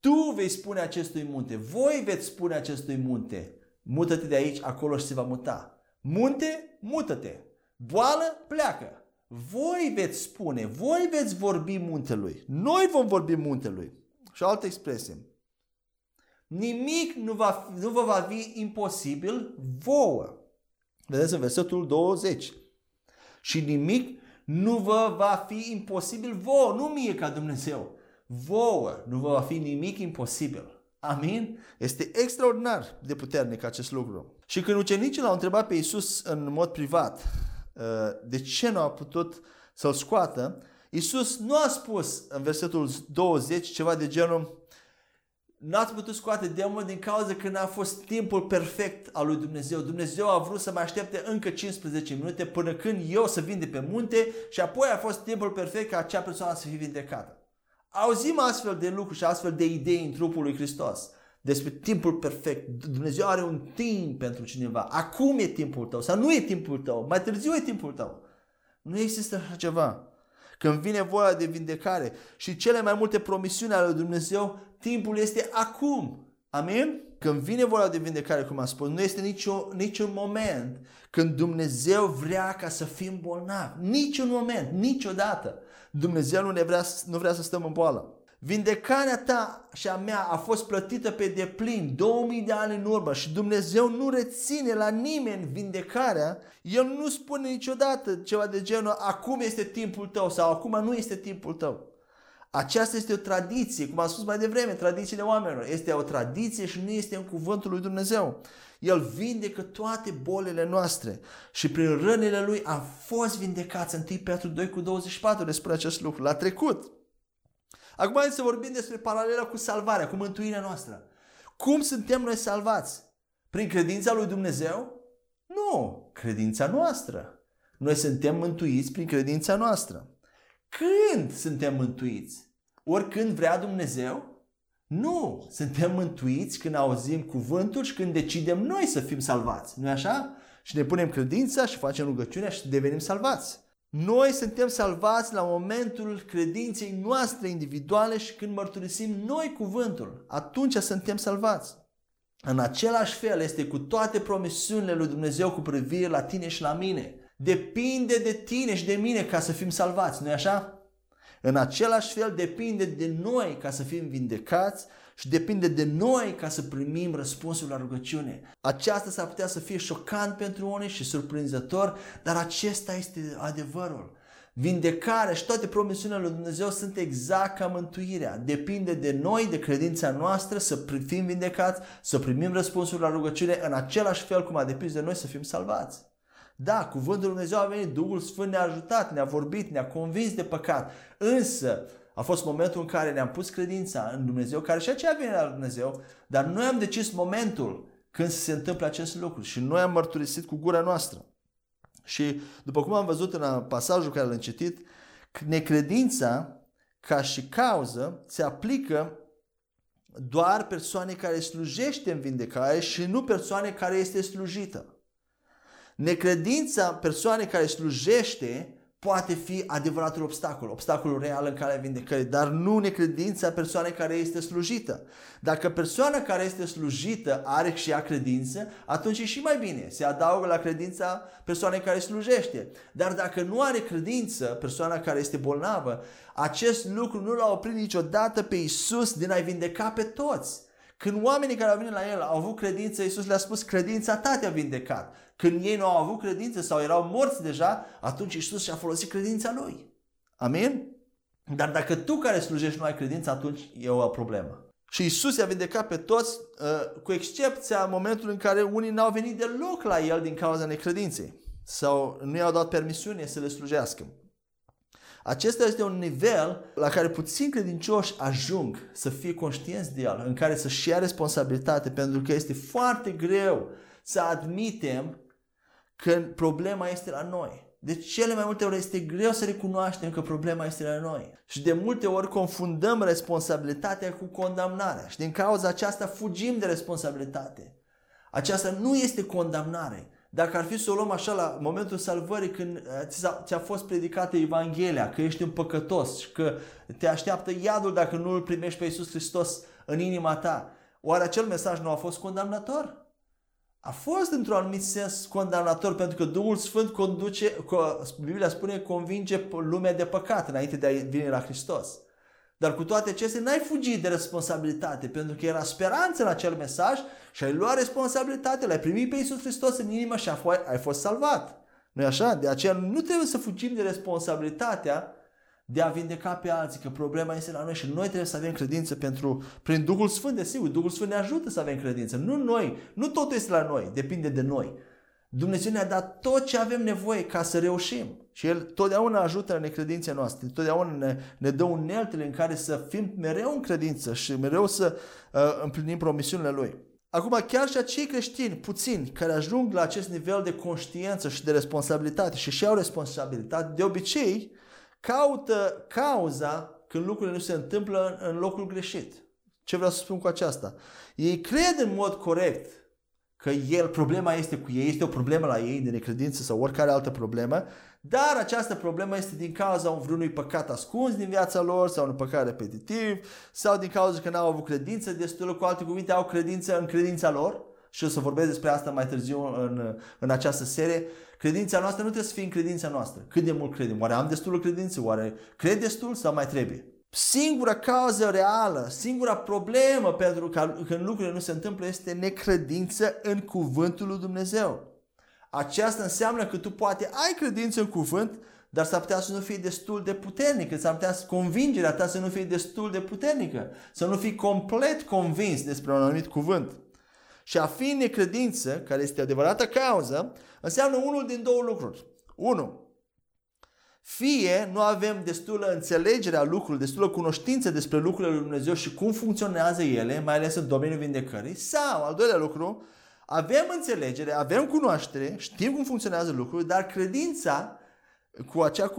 tu vei spune acestui munte, voi veți spune acestui munte, mută-te de aici, acolo și se va muta. Munte, mută-te. Boală, pleacă. Voi veți spune, voi veți vorbi muntelui. Noi vom vorbi muntelui. Și o altă expresie: nimic nu vă va fi imposibil vouă. Vedeți în versetul 20. Și nimic nu vă va fi imposibil vouă, nu mie ca Dumnezeu. Vouă nu vă va fi nimic imposibil. Amin? Este extraordinar de puternic acest lucru. Și când ucenicii l-au întrebat pe Iisus în mod privat de ce nu a putut să-l scoată, Iisus nu a spus în versetul 20 ceva de genul: n-ați putut scoate demonul din cauza că n-a fost timpul perfect al lui Dumnezeu. Dumnezeu a vrut să mai aștepte încă 15 minute până când eu să vin de pe munte și apoi a fost timpul perfect ca acea persoană să fie vindecată. Auzim astfel de lucruri și astfel de idei în trupul lui Hristos. despre timpul perfect. Dumnezeu are un timp pentru cineva. Acum e timpul tău sau nu e timpul tău. Mai târziu e timpul tău. Nu există așa ceva. Când vine voia de vindecare și cele mai multe promisiuni ale lui Dumnezeu, timpul este acum. Amin? Când vine voia de vindecare, cum am spus, nu este niciun moment când Dumnezeu vrea ca să fim bolnavi. Niciun moment, niciodată. Dumnezeu nu vrea să stăm în boală. Vindecarea ta și a mea a fost plătită pe deplin 2000 de ani în urmă și Dumnezeu nu reține la nimeni vindecarea. El nu spune niciodată ceva de genul acum este timpul tău sau acum nu este timpul tău. Aceasta este o tradiție, cum am spus mai devreme, tradițiile oamenilor. Este o tradiție și nu este în cuvântul lui Dumnezeu. El vindecă toate bolile noastre și prin rănile lui am fost vindecați. 1 Petru 2:24 despre acest lucru, l-a trecut. Acum hai să vorbim despre paralela cu salvarea, cu mântuirea noastră. Cum suntem noi salvați? Prin credința lui Dumnezeu? Nu, credința noastră. Noi suntem mântuiți prin credința noastră. Când suntem mântuiți? Oricând vrea Dumnezeu? Nu, suntem mântuiți când auzim cuvântul și când decidem noi să fim salvați. Nu-i așa? Și ne punem credința și facem rugăciunea și devenim salvați. Noi suntem salvați la momentul credinței noastre individuale și când mărturisim noi cuvântul, atunci suntem salvați. În același fel este cu toate promisiunile lui Dumnezeu cu privire la tine și la mine. Depinde de tine și de mine ca să fim salvați, nu-i așa? În același fel depinde de noi ca să fim vindecați și depinde de noi ca să primim răspunsul la rugăciune. Aceasta s-ar putea să fie șocant pentru unii și surprinzător, dar acesta este adevărul. Vindecarea și toate promisiunile lui Dumnezeu sunt exact ca mântuirea. Depinde de noi, de credința noastră să fim vindecați, să primim răspunsul la rugăciune în același fel cum a depins de noi să fim salvați. Da, cuvântul lui Dumnezeu a venit, Duhul Sfânt ne-a ajutat, ne-a vorbit, ne-a convins de păcat, însă a fost momentul în care ne-am pus credința în Dumnezeu, care și aceea vine la Dumnezeu, dar noi am decis momentul când se întâmplă acest lucru și noi am mărturisit cu gura noastră. Și după cum am văzut în pasajul care l-am citit, necredința ca și cauză se aplică doar persoanei care slujește în vindecare și nu persoanei care este slujită. Necredința persoanei care slujește poate fi adevăratul obstacol, obstacolul real în calea vindecării, dar nu necredința persoanei care este slujită. Dacă persoana care este slujită are și ea credință, atunci e și mai bine, se adaugă la credința persoanei care slujește. Dar dacă nu are credință persoana care este bolnavă, acest lucru nu l-a oprit niciodată pe Iisus din a-i vindeca pe toți. Când oamenii care au venit la el au avut credință, Iisus le-a spus, credința ta te-a vindecat. Când ei nu au avut credință sau erau morți deja, atunci Iisus și-a folosit credința lui. Amin? Dar dacă tu care slujești nu ai credință, atunci e o problemă. Și Iisus i-a vindecat pe toți, cu excepția momentului în care unii n-au venit deloc la el din cauza necredinței sau nu i-au dat permisiune să le slujească. Acesta este un nivel la care puțini credincioși ajung să fie conștienți de el, în care să-și ia responsabilitate, pentru că este foarte greu să admitem când problema este la noi. De cele mai multe ori este greu să recunoaștem că problema este la noi. Și de multe ori confundăm responsabilitatea cu condamnarea și din cauza aceasta fugim de responsabilitate. Aceasta nu este condamnare. Dacă ar fi să o luăm așa la momentul salvării, când ți-a fost predicată Evanghelia, că ești un păcătos și că te așteaptă iadul dacă nu îl primești pe Iisus Hristos în inima ta, oare acel mesaj nu a fost condamnator? A fost într-un anumit sens condamnator, pentru că Duhul Sfânt conduce, Biblia spune, convinge lumea de păcat înainte de a veni la Hristos. Dar cu toate acestea n-ai fugit de responsabilitate, pentru că era speranță în acel mesaj și ai luat responsabilitate, l-ai primit pe Iisus Hristos în inimă și ai fost salvat. Nu-i așa? De aceea nu trebuie să fugim de responsabilitatea de a vindeca pe alții, că problema este la noi și noi trebuie să avem credință prin Duhul Sfânt, desigur. Duhul Sfânt ne ajută să avem credință, nu noi, nu totul este la noi, depinde de noi. Dumnezeu ne-a dat tot ce avem nevoie ca să reușim și El totdeauna ajută în necredința noastră, totdeauna ne dă uneltele în care să fim mereu în credință și mereu să împlinim promisiunile Lui. Acum, chiar și acei creștini puțini care ajung la acest nivel de conștiință și de responsabilitate și au responsabilitate, de obicei caută cauza când lucrurile nu se întâmplă în locul greșit. Ce vreau să spun cu aceasta? Ei cred în mod corect că el, problema este cu ei, este o problemă la ei de necredință sau oricare altă problemă, dar această problemă este din cauza vreunui păcat ascuns din viața lor sau un păcat repetitiv sau din cauza că n-au avut credință destulă, cu alte cuvinte au credință în credința lor. Și o să vorbesc despre asta mai târziu în această serie. Credința noastră nu trebuie să fie în credința noastră. Cât de mult credem? Oare am destulă credință? Oare cred destul sau mai trebuie? Singura cauză reală, singura problemă pentru că lucrurile nu se întâmplă este necredință în cuvântul lui Dumnezeu. Aceasta înseamnă că tu poate ai credință în cuvânt, dar s-ar putea să nu fie destul de puternică, s-ar putea să convingerea ta să nu fie destul de puternică, să nu fii complet convins despre un anumit cuvânt. Și a fi necredință, care este adevărata cauză, înseamnă unul din două lucruri. 1. Fie nu avem destulă înțelegere a lucrurilor, destulă cunoștință despre lucrurile lui Dumnezeu și cum funcționează ele, mai ales în domeniul vindecării, sau, al doilea lucru, avem înțelegere, avem cunoaștere, știm cum funcționează lucrurile, dar credința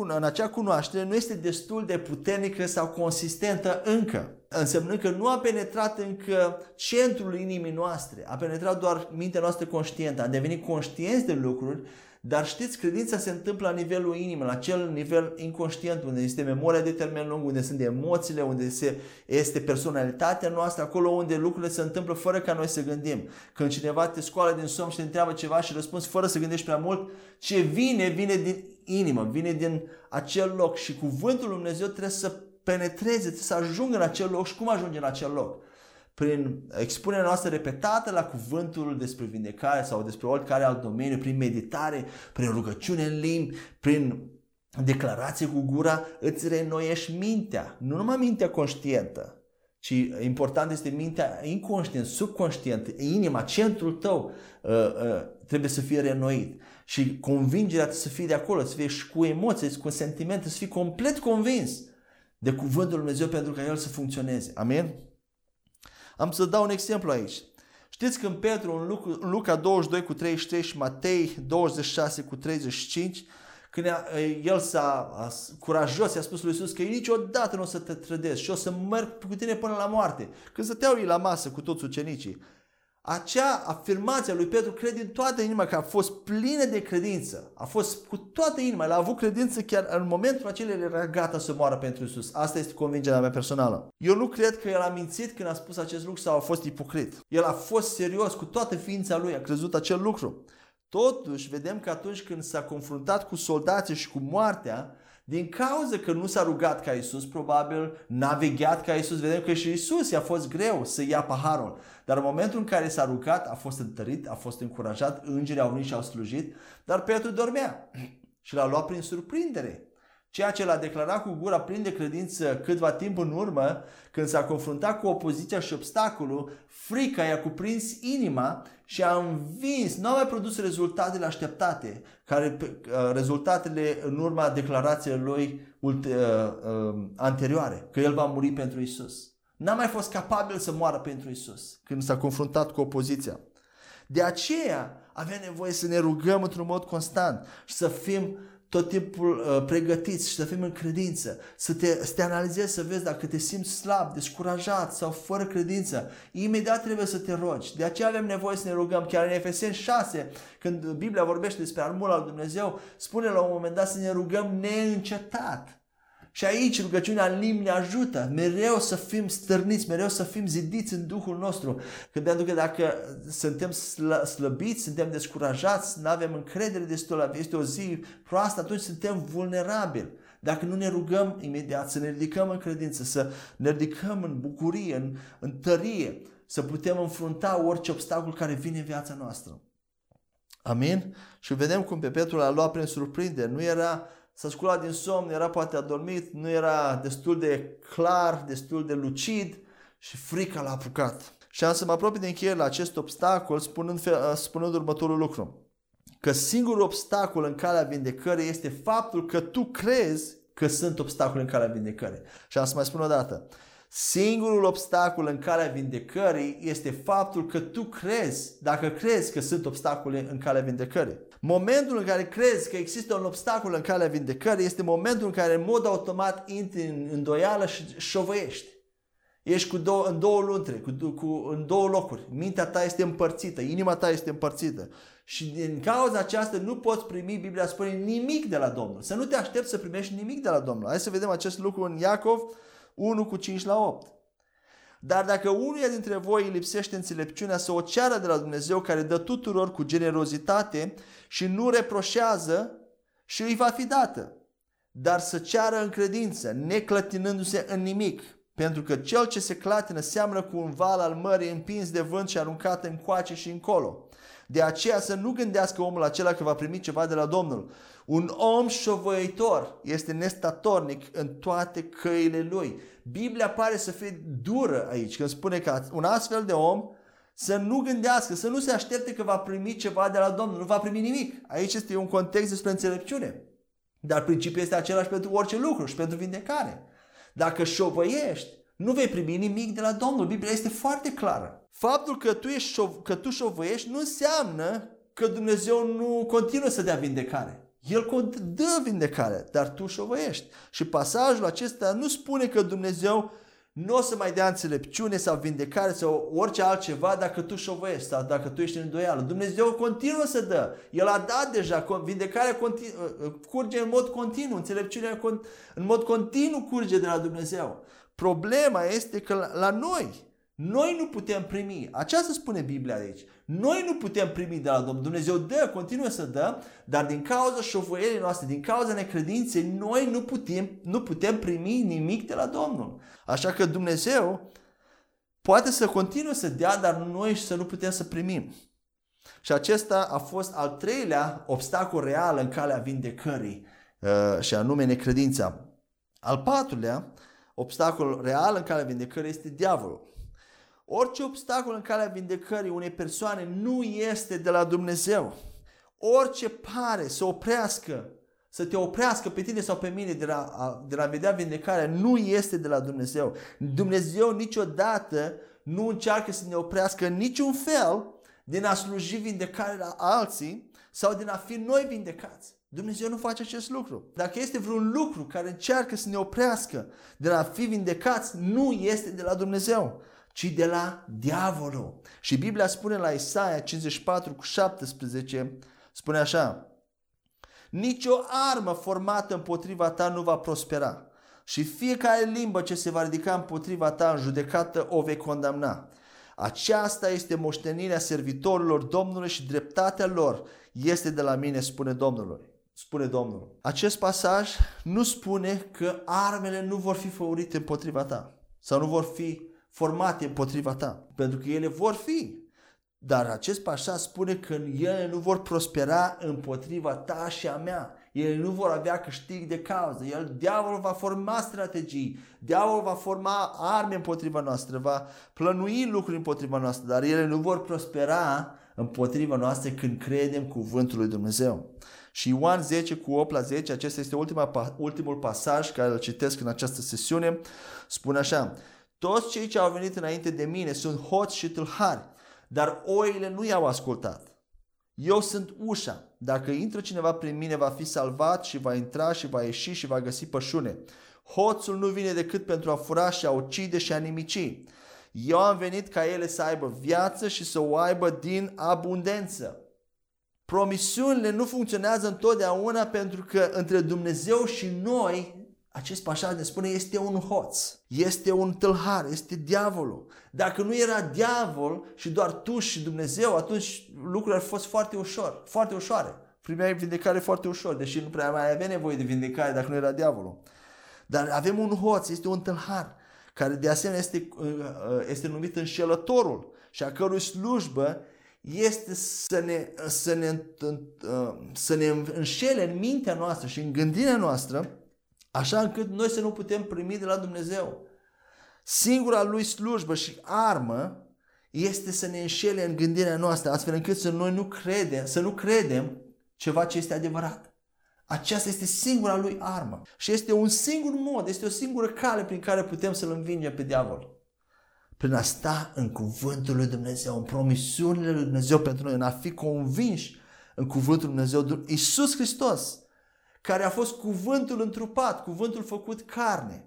în acea cunoaștere nu este destul de puternică sau consistentă încă, însemnând că nu a penetrat încă centrul inimii noastre, a penetrat doar mintea noastră conștientă, a devenit conștienți de lucruri, dar știți, credința se întâmplă la nivelul inimii, la acel nivel inconștient unde este memoria de termen lung, unde sunt emoțiile, unde este personalitatea noastră, acolo unde lucrurile se întâmplă fără ca noi să gândim. Când cineva te scoală din somn și te întreabă ceva și răspunzi fără să gândești prea mult, ce vine din inimă, vine din acel loc și cuvântul lui Dumnezeu trebuie să penetreze, trebuie să ajungă în acel loc. Și cum ajunge în acel loc? Prin expunerea noastră repetată la cuvântul despre vindecare sau despre oricare alt domeniu, prin meditare, prin rugăciune în limbi, prin declarație cu gura, îți reînnoiești mintea, nu numai mintea conștientă, ci important este mintea inconștientă, subconștientă, inima, centrul tău trebuie să fie reînnoit și convingerea să fie de acolo, să fie și cu emoții, cu sentimente, să fii complet convins de cuvântul lui Dumnezeu pentru ca el să funcționeze. Amin? Am să dau un exemplu aici. Știți, când Petru în Luca 22:33 și Matei 26:35, când el s-a curajos, i-a spus lui Iisus că eu niciodată nu o să te trădesc și o să merg cu tine până la moarte. Când stăteau ei la masă cu toți ucenicii, acea afirmație a lui Petru, cred din toată inima, că a fost plină de credință, a fost cu toată inima, el a avut credință, chiar în momentul acela el era gata să moară pentru Iisus. Asta este convingerea mea personală. Eu nu cred că el a mințit când a spus acest lucru sau a fost ipocrit. El a fost serios, cu toată ființa lui a crezut acel lucru. Totuși vedem că atunci când s-a confruntat cu soldații și cu moartea, din cauza că nu s-a rugat ca Iisus, probabil n-a vegheat ca Iisus, vedem că și Iisus i-a fost greu să ia paharul, dar în momentul în care s-a rugat a fost întărit, a fost încurajat, îngerii au venit și au slujit, dar Petru dormea și l-a luat prin surprindere. Ceea ce l-a declarat cu gura plin de credință câtva timp în urmă, când s-a confruntat cu opoziția și obstacolul, frica i-a cuprins inima și a învins, nu a mai produs rezultatele așteptate, rezultatele în urma declarației lui anterioare, că el va muri pentru Iisus. N-a mai fost capabil să moară pentru Iisus când s-a confruntat cu opoziția. De aceea avem nevoie să ne rugăm într-un mod constant și să fim tot timpul pregătiți și să fim în credință, să te analizezi, să vezi dacă te simți slab, descurajat sau fără credință. Imediat trebuie să te rogi. De aceea avem nevoie să ne rugăm. Chiar în Efeseni 6, când Biblia vorbește despre armura lui Dumnezeu, spune la un moment dat să ne rugăm neîncetat. Și aici rugăciunea în limbi ne ajută mereu să fim stârniți, mereu să fim zidiți în Duhul nostru. Pentru că dacă suntem slăbiți, suntem descurajați, nu avem încredere destul, este o zi proastă, atunci suntem vulnerabili. Dacă nu ne rugăm imediat să ne ridicăm în credință, să ne ridicăm în bucurie, în tărie, să putem înfrunta orice obstacol care vine în viața noastră. Amin? Și vedem cum pe Petru l-a luat prin surprindere. Nu era... S-a sculat din somn, era poate adormit, nu era destul de clar, destul de lucid și frica l-a apucat. Și am să mă apropii de încheiere la acest obstacol spunând următorul lucru. Că singurul obstacol în calea vindecării este faptul că tu crezi că sunt obstacole în calea vindecării. Și am să mai spun o dată. Singurul obstacol în calea vindecării este faptul că tu crezi, dacă crezi că sunt obstacole în calea vindecării. Momentul în care crezi că există un obstacol în calea vindecării este momentul în care în mod automat intri în îndoială și șovăiești. Ești în două luntri, în două locuri. Mintea ta este împărțită, inima ta este împărțită. Și din cauza aceasta nu poți primi, Biblia spune, nimic de la Domnul. Să nu te aștepți să primești nimic de la Domnul. Hai să vedem acest lucru în Iacov 1:5-8. Dar dacă unuia dintre voi îi lipsește înțelepciunea, să o ceară de la Dumnezeu, care dă tuturor cu generozitate și nu reproșează, și îi va fi dată. Dar să ceară în credință, neclătinându-se în nimic. Pentru că cel ce se clatină seamănă cu un val al mării împins de vânt și aruncat încoace și încolo. De aceea să nu gândească omul acela că va primi ceva de la Domnul. Un om șovăitor este nestatornic în toate căile lui. Biblia pare să fie dură aici când spune că un astfel de om să nu gândească, să nu se aștepte că va primi ceva de la Domnul. Nu va primi nimic. Aici este un context despre înțelepciune. Dar principiul este același pentru orice lucru și pentru vindecare. Dacă șovăiești, nu vei primi nimic de la Domnul. Biblia este foarte clară. Faptul că tu șovăiești nu înseamnă că Dumnezeu nu continuă să dea vindecare. El dă vindecare, dar tu șovăiești. Și pasajul acesta nu spune că Dumnezeu nu o să mai dea înțelepciune sau vindecare sau orice altceva dacă tu șovăiești sau dacă tu ești în îndoială. Dumnezeu continuă să dă. El a dat deja, vindecarea curge în mod continuu, înțelepciunea în mod continuu curge de la Dumnezeu. Problema este că la noi nu putem primi. Aceasta spune Biblia aici. Noi nu putem primi de la Domnul. Dumnezeu dă, continuă să dă, dar din cauza șovăierii noastre, din cauza necredinței, noi nu putem primi nimic de la Domnul. Așa că Dumnezeu poate să continue să dea, dar noi să nu putem să primim. Și acesta a fost al treilea obstacol real în calea vindecării, și anume necredința. Al patrulea obstacol real în calea vindecării este diavolul. Orice obstacol în calea vindecării unei persoane nu este de la Dumnezeu. Orice pare să te oprească pe tine sau pe mine de la vedea vindecarea, nu este de la Dumnezeu. Dumnezeu niciodată nu încearcă să ne oprească în niciun fel din a sluji vindecarea la alții sau din a fi noi vindecați. Dumnezeu nu face acest lucru. Dacă este vreun lucru care încearcă să ne oprească de la a fi vindecați, nu este de la Dumnezeu, ci de la diavolul. Și Biblia spune la Isaia 54:17, spune așa: nici o armă formată împotriva ta nu va prospera și fiecare limbă ce se va ridica împotriva ta în judecată o vei condamna. Aceasta este moștenirea servitorilor Domnului și dreptatea lor este de la mine, spune Domnul. Acest pasaj nu spune că armele nu vor fi făurite împotriva ta sau nu vor fi formate împotriva ta, pentru că ele vor fi. Dar acest pasaj spune că ele nu vor prospera împotriva ta și a mea. Ele nu vor avea câștig de cauză. Diavolul va forma strategii, diavolul va forma arme împotriva noastră, va plănui lucruri împotriva noastră, dar ele nu vor prospera împotriva noastră când credem cuvântul lui Dumnezeu. Și Ioan 10:8-10, acesta este ultimul pasaj care îl citesc în această sesiune, spune așa: toți cei ce au venit înainte de mine sunt hoți și tâlhari, dar oile nu i-au ascultat. Eu sunt ușa. Dacă intră cineva prin mine, va fi salvat și va intra și va ieși și va găsi pășune. Hoțul nu vine decât pentru a fura și a ucide și a nimici. Eu am venit ca ele să aibă viață și să o aibă din abundență. Promisiunile nu funcționează întotdeauna, pentru că între Dumnezeu și noi, acest pasaj ne spune, este un hoț, este un tâlhar, este diavolul. Dacă nu era diavol și doar tu și Dumnezeu, atunci lucrurile ar fi fost foarte ușoare. Primeai vindecare foarte ușor, deși nu prea mai avea nevoie de vindecare dacă nu era diavolul. Dar avem un hoț, este un tâlhar, care de asemenea este numit înșelătorul și a cărui slujbă este să ne înșele în mintea noastră și în gândirea noastră, așa încât noi să nu putem primi de la Dumnezeu. Singura lui slujbă și armă este să ne înșele în gândirea noastră, astfel încât să noi nu credem ceva ce este adevărat. Aceasta este singura lui armă. Și este un singur mod, este o singură cale prin care putem să-l învingem pe diavol. Prin a sta în cuvântul lui Dumnezeu, în promisiunile lui Dumnezeu pentru noi, în a fi convinși în cuvântul lui Dumnezeu. Iisus Hristos, care a fost cuvântul întrupat, cuvântul făcut carne,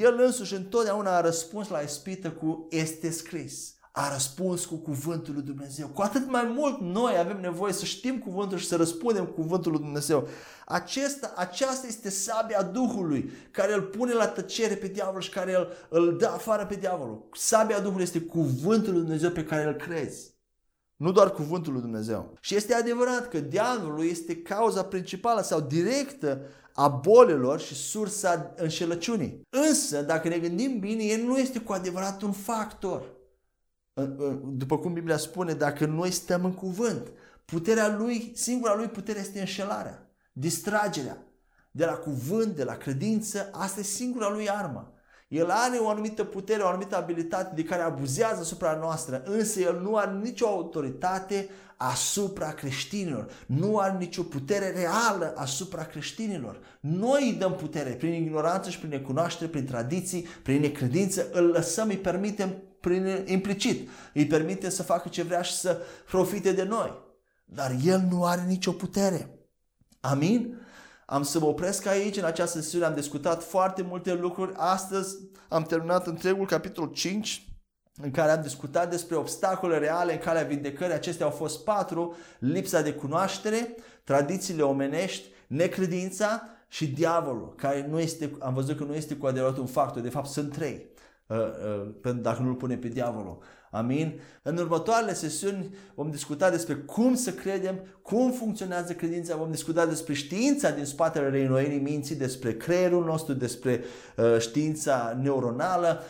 El însuși întotdeauna a răspuns la ispită cu este scris. A răspuns cu cuvântul lui Dumnezeu. Cu atât mai mult noi avem nevoie să știm cuvântul și să răspundem cuvântul lui Dumnezeu. Aceasta este sabia Duhului care îl pune la tăcere pe diavol și care îl dă afară pe diavol. Sabia Duhului este cuvântul lui Dumnezeu pe care îl crezi. Nu doar cuvântul lui Dumnezeu. Și este adevărat că diavolul este cauza principală sau directă a bolilor și sursa înșelăciunii. Însă, dacă ne gândim bine, el nu este cu adevărat un factor. După cum Biblia spune, dacă noi stăm în cuvânt, puterea lui, singura lui putere este înșelarea, distragerea de la cuvânt, de la credință. Asta e singura lui armă. El are o anumită putere, o anumită abilitate de care abuzează asupra noastră, însă el nu are nicio autoritate asupra creștinilor, nu are nicio putere reală asupra creștinilor. Noi îi dăm putere prin ignoranță și prin necunoaștere, prin tradiții, prin necredință, îl lăsăm, îi permitem prin implicit, îi permite să facă ce vrea și să profite de noi. Dar el nu are nicio putere. Amin? Am să mă opresc aici. În această sesiune am discutat foarte multe lucruri. Astăzi am terminat întregul capitol 5, în care am discutat despre obstacole reale în calea vindecării. Acestea au fost 4: lipsa de cunoaștere, tradițiile omenești, necredința și diavolul, care nu este, am văzut că nu este cu adevărat un factor. De fapt sunt 3. Dacă nu-l pune pe diavolul. Amin? În următoarele sesiuni vom discuta despre cum să credem, cum funcționează credința, vom discuta despre știința din spatele reînnoirii minții, despre creierul nostru, despre știința neuronală.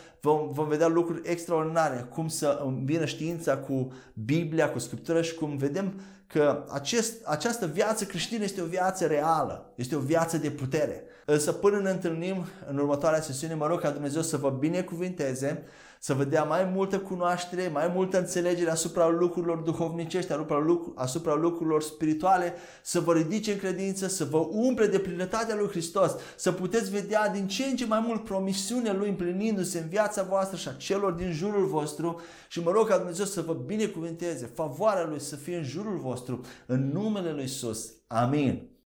Vom vedea lucruri extraordinare, cum să îmbină știința cu Biblia, cu Scriptura, și cum vedem că această viață creștină este o viață reală, este o viață de putere. Însă până ne întâlnim în următoarea sesiune, mă rog ca Dumnezeu să vă binecuvinteze, să vă dea mai multă cunoaștere, mai multă înțelegere asupra lucrurilor duhovnicești, asupra lucrurilor spirituale, să vă ridice în credință, să vă umple de plinătatea lui Hristos, să puteți vedea din ce în ce mai mult promisiunea lui împlinindu-se în viața voastră și a celor din jurul vostru, și mă rog ca Dumnezeu să vă binecuvinteze, favoarea lui să fie în jurul vostru, în numele lui Iisus. Amin.